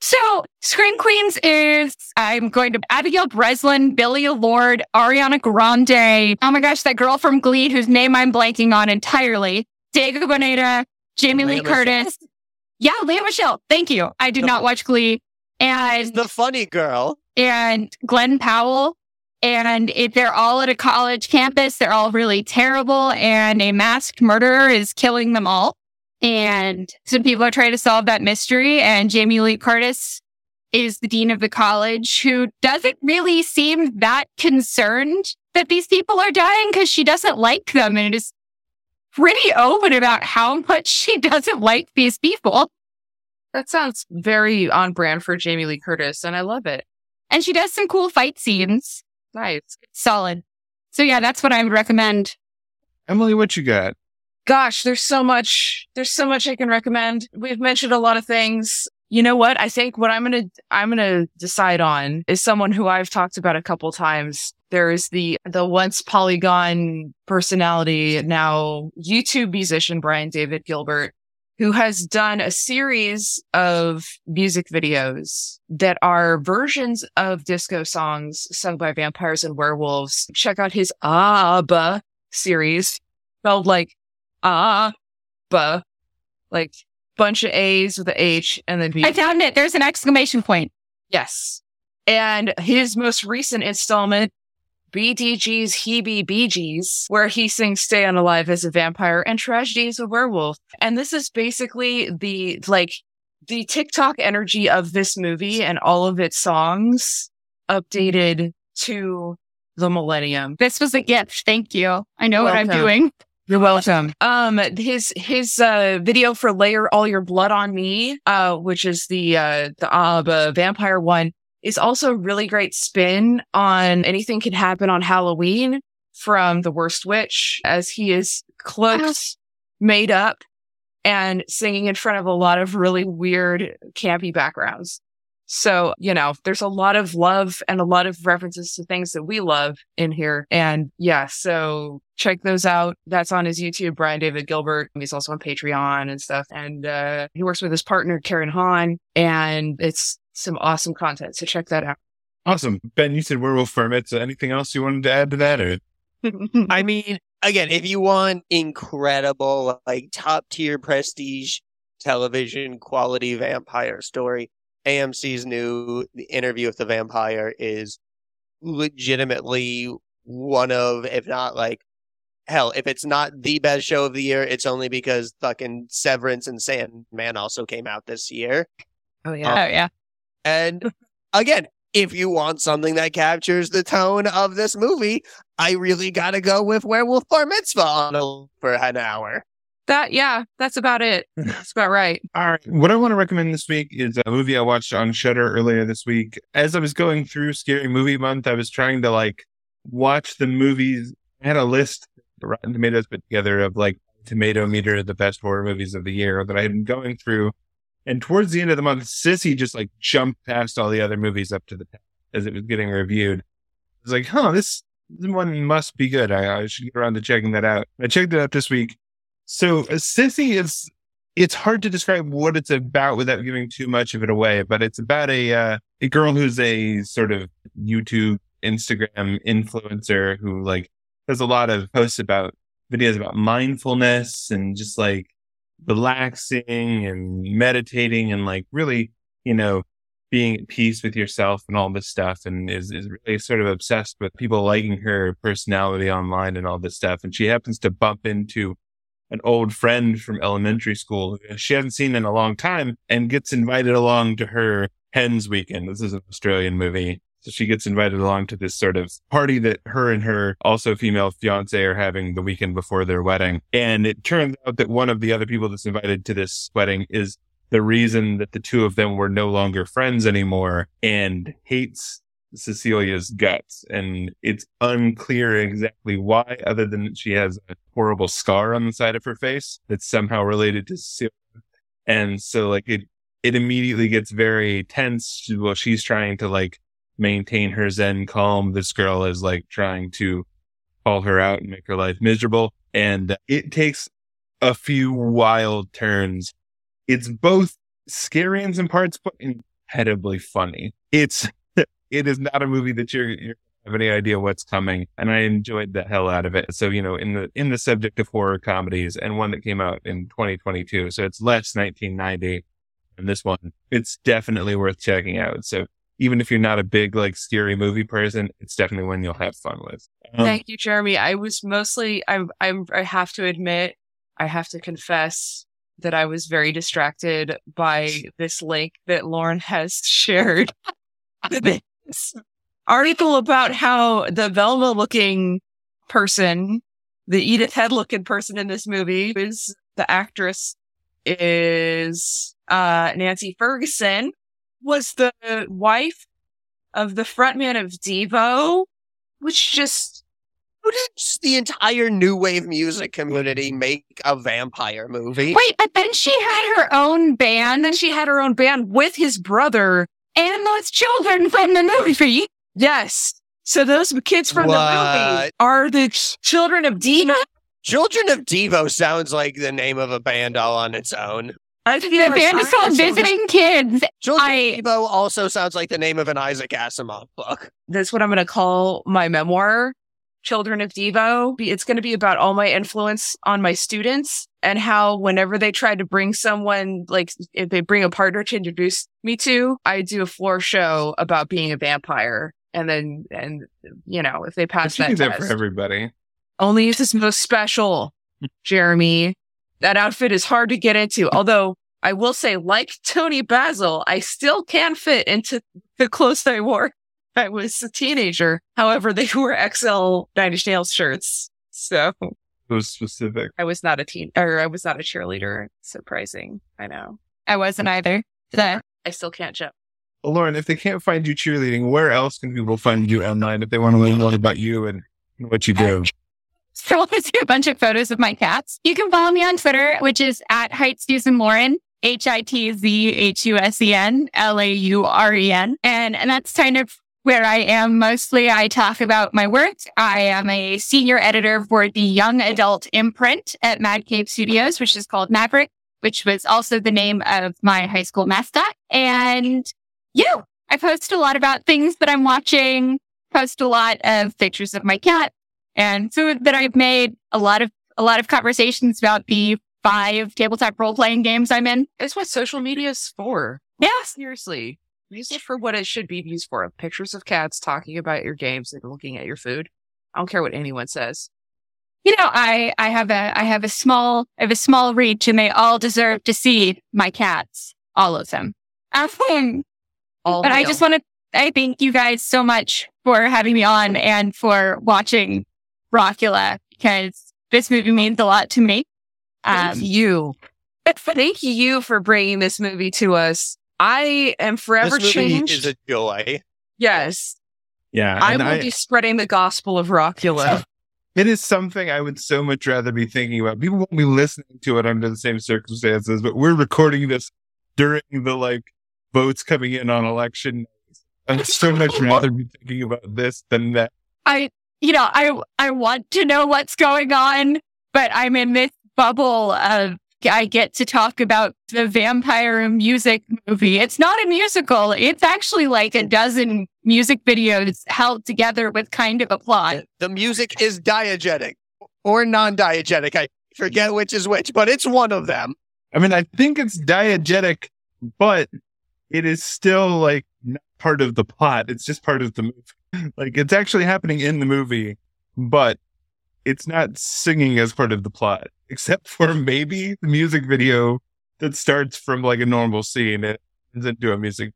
So Scream Queens is, I'm going to Abigail Breslin, Billy Lord, Ariana Grande. Oh my gosh, that girl from Glee whose name I'm blanking on entirely. Diego Boneta, Jamie Lee Curtis. Yeah, Lea Michele. Thank you. I did not watch Glee. And the funny girl. And Glenn Powell. And they're all at a college campus. They're all really terrible. And a masked murderer is killing them all. And some people are trying to solve that mystery. And Jamie Lee Curtis is the dean of the college who doesn't really seem that concerned that these people are dying because she doesn't like them. And it is pretty open about how much she doesn't like these people. That sounds very on brand for Jamie Lee Curtis. And I love it. And she does some cool fight scenes. Nice. Solid. So yeah, that's what I would recommend. Emily, what you got? Gosh, there's so much I can recommend. We've mentioned a lot of things. You know what? I think what I'm gonna decide on is someone who I've talked about a couple times. There is the once Polygon personality, now YouTube musician Brian David Gilbert, who has done a series of music videos that are versions of disco songs sung by vampires and werewolves. Check out his ABBA series, spelled like ABBA, like bunch of A's with an H and then B. I found it. There's an exclamation point. Yes. And his most recent installment, BDG's Hebe Bee Gees, where he sings Stay on Alive as a Vampire and Tragedy as a Werewolf. And this is basically the TikTok energy of this movie and all of its songs updated to the millennium. This was a gift. Thank you. I know what I'm doing. You're welcome. His video for Layer All Your Blood on Me, which is the vampire one, is also a really great spin on Anything Can Happen on Halloween from The Worst Witch, as he is cloaked, made up, and singing in front of a lot of really weird, campy backgrounds. So, you know, there's a lot of love and a lot of references to things that we love in here. And yeah, so check those out. That's on his YouTube, Brian David Gilbert. He's also on Patreon and stuff. And he works with his partner, Karen Hahn, and it's some awesome content. So check that out. Awesome. Ben, you said Werewolf Bar Mitzvah. Anything else you wanted to add to that? Or... I mean, again, if you want incredible, like top tier prestige television quality vampire story, AMC's new Interview with the Vampire is legitimately one of, if not like, hell, if it's not the best show of the year, it's only because fucking Severance and Sandman also came out this year. Oh, yeah. And again, if you want something that captures the tone of this movie, I really gotta go with Werewolf Bar Mitzvah for an hour. That's about it. That's about right. All right. What I want to recommend this week is a movie I watched on Shudder earlier this week. As I was going through Scary Movie Month, I was trying to like watch the movies. I had a list that Rotten Tomatoes put together of like Tomato Meter, the best horror movies of the year that I had been going through. And towards the end of the month, Sissy just like jumped past all the other movies up to the top as it was getting reviewed. I was like, this one must be good. I should get around to checking that out. I checked it out this week. So Sissy is, it's hard to describe what it's about without giving too much of it away, but it's about a girl who's a sort of YouTube, Instagram influencer who like does a lot of posts about videos about mindfulness and just like relaxing and meditating and like really, you know, being at peace with yourself and all this stuff, and is really sort of obsessed with people liking her personality online and all this stuff. And she happens to bump into an old friend from elementary school who she hadn't seen in a long time and gets invited along to her Hens Weekend. This is an Australian movie. So she gets invited along to this sort of party that her and her also female fiance are having the weekend before their wedding. And it turns out that one of the other people that's invited to this wedding is the reason that the two of them were no longer friends anymore and hates Cecilia's guts, and it's unclear exactly why, other than that she has a horrible scar on the side of her face that's somehow related to Cecilia. And so like it immediately gets very tense. Well, she's trying to like maintain her zen calm, this girl is like trying to call her out and make her life miserable, and it takes a few wild turns. It's both scary in some parts but incredibly funny. It is not a movie that you have any idea what's coming, and I enjoyed the hell out of it. So, you know, in the subject of horror comedies, and one that came out in 2022, so it's less 1990 than this one. It's definitely worth checking out. So even if you're not a big, like, scary movie person, it's definitely one you'll have fun with. Thank you, Jeremy. I was mostly, I have to admit, I have to confess that I was very distracted by this link that Lauren has shared. Article about how the Velma looking person, the Edith Head looking person in this movie, is the actress is Nancy Ferguson, was the wife of the frontman of Devo, which just the entire new wave music community make a vampire movie. Wait, but then she had her own band, and she had her own band with his brother. And those children from the movie. Yes. So those kids from the movie are the children of Devo. Children of Devo sounds like the name of a band all on its own. The band is called Visiting Kids. Children of Devo also sounds like the name of an Isaac Asimov book. That's what I'm going to call my memoir, Children of Devo. It's going to be about all my influence on my students and how whenever they try to bring someone, like if they bring a partner to introduce me to, I do a floor show about being a vampire. And then, and you know, if they pass that test. For everybody. Only if it's most special, Jeremy. That outfit is hard to get into. Although I will say, like Toni Basil, I still can fit into the clothes I wore I was a teenager. However, they were XL Nine Inch Nails shirts. So it was specific. I was not a teen, or I was not a cheerleader. Surprising. I know. I wasn't either. So I still can't jump. Well, Lauren, if they can't find you cheerleading, where else can people find you online if they want to learn more about you and what you do? So I want to see a bunch of photos of my cats. You can follow me on Twitter, which is at @HeightSusanLauren, HitzhusenLauren. And that's kind of where I am mostly. I talk about my work. I am a senior editor for the young adult imprint at Mad Cave Studios, which is called Maverick, which was also the name of my high school mascot. And yeah, I post a lot about things that I'm watching, post a lot of pictures of my cat and food that I've made, a lot of conversations about the 5 tabletop role-playing games I'm in. It's what social media is for. Yeah. Seriously. Use it for what it should be used for. Pictures of cats, talking about your games, and looking at your food. I don't care what anyone says. You know, I have a small reach, and they all deserve to see my cats. All of them. I thank you guys so much for having me on and for watching Rockula, because this movie means a lot to me. Thank you for bringing this movie to us. I am forever changed. This movie is a joy. Yes. Yeah. I will be spreading the gospel of Rockula. It is something I would so much rather be thinking about. People won't be listening to it under the same circumstances, but we're recording this during the votes coming in on election. I'd so much rather be thinking about this than that. I want to know what's going on, but I'm in this bubble of I get to talk about the vampire music movie. It's not a musical. It's actually like a dozen music videos held together with kind of a plot. The music is diegetic or non-diegetic. I forget which is which, but it's one of them. I mean, I think it's diegetic, but it is still not part of the plot. It's just part of the movie. It's actually happening in the movie, but it's not singing as part of the plot, except for maybe the music video that starts from a normal scene. It turns into a music.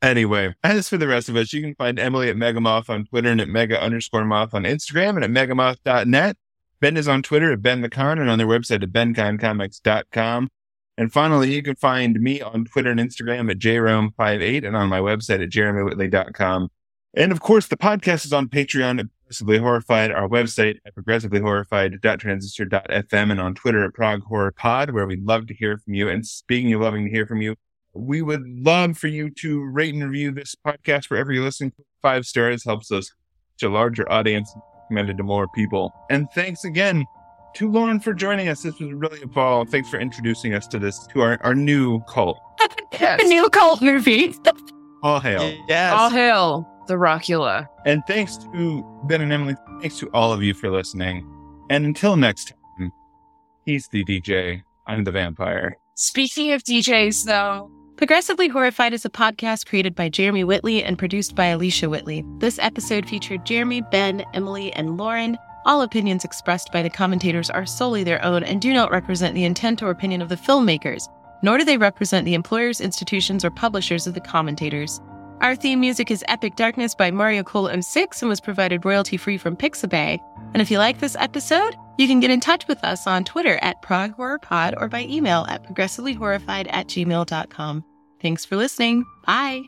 Anyway, as for the rest of us, you can find Emily at Megamoth on Twitter and at Mega_Moth on Instagram and at Megamoth.net. Ben is on Twitter at Ben Kahn and on their website at BenKahnComics.com. And finally, you can find me on Twitter and Instagram at JRome58 and on my website at JeremyWhitley.com. And of course, the podcast is on Patreon at Progressively Horrified, our website at progressivelyhorrified.transistor.fm, and on Twitter at ProgHorrorPod, where we'd love to hear from you. And speaking of loving to hear from you, we would love for you to rate and review this podcast wherever you're listening. 5 stars helps us to a larger audience and recommend it to more people. And thanks again to Lauren for joining us. This was really a ball. Thanks for introducing us to our new cult. Yes. The new cult movie. All hail. Yes. All hail the Rockula. And thanks to Ben and Emily. Thanks to all of you for listening. And until next time, he's the DJ. I'm the vampire. Speaking of DJs, though, Progressively Horrified is a podcast created by Jeremy Whitley and produced by Alicia Whitley. This episode featured Jeremy, Ben, Emily, and Lauren. All opinions expressed by the commentators are solely their own and do not represent the intent or opinion of the filmmakers, nor do they represent the employers, institutions, or publishers of the commentators. Our theme music is Epic Darkness by Mariacola M6 and was provided royalty-free from Pixabay. And if you like this episode, you can get in touch with us on Twitter at ProgHorrorPod or by email at progressivelyhorrified@gmail.com. Thanks for listening. Bye!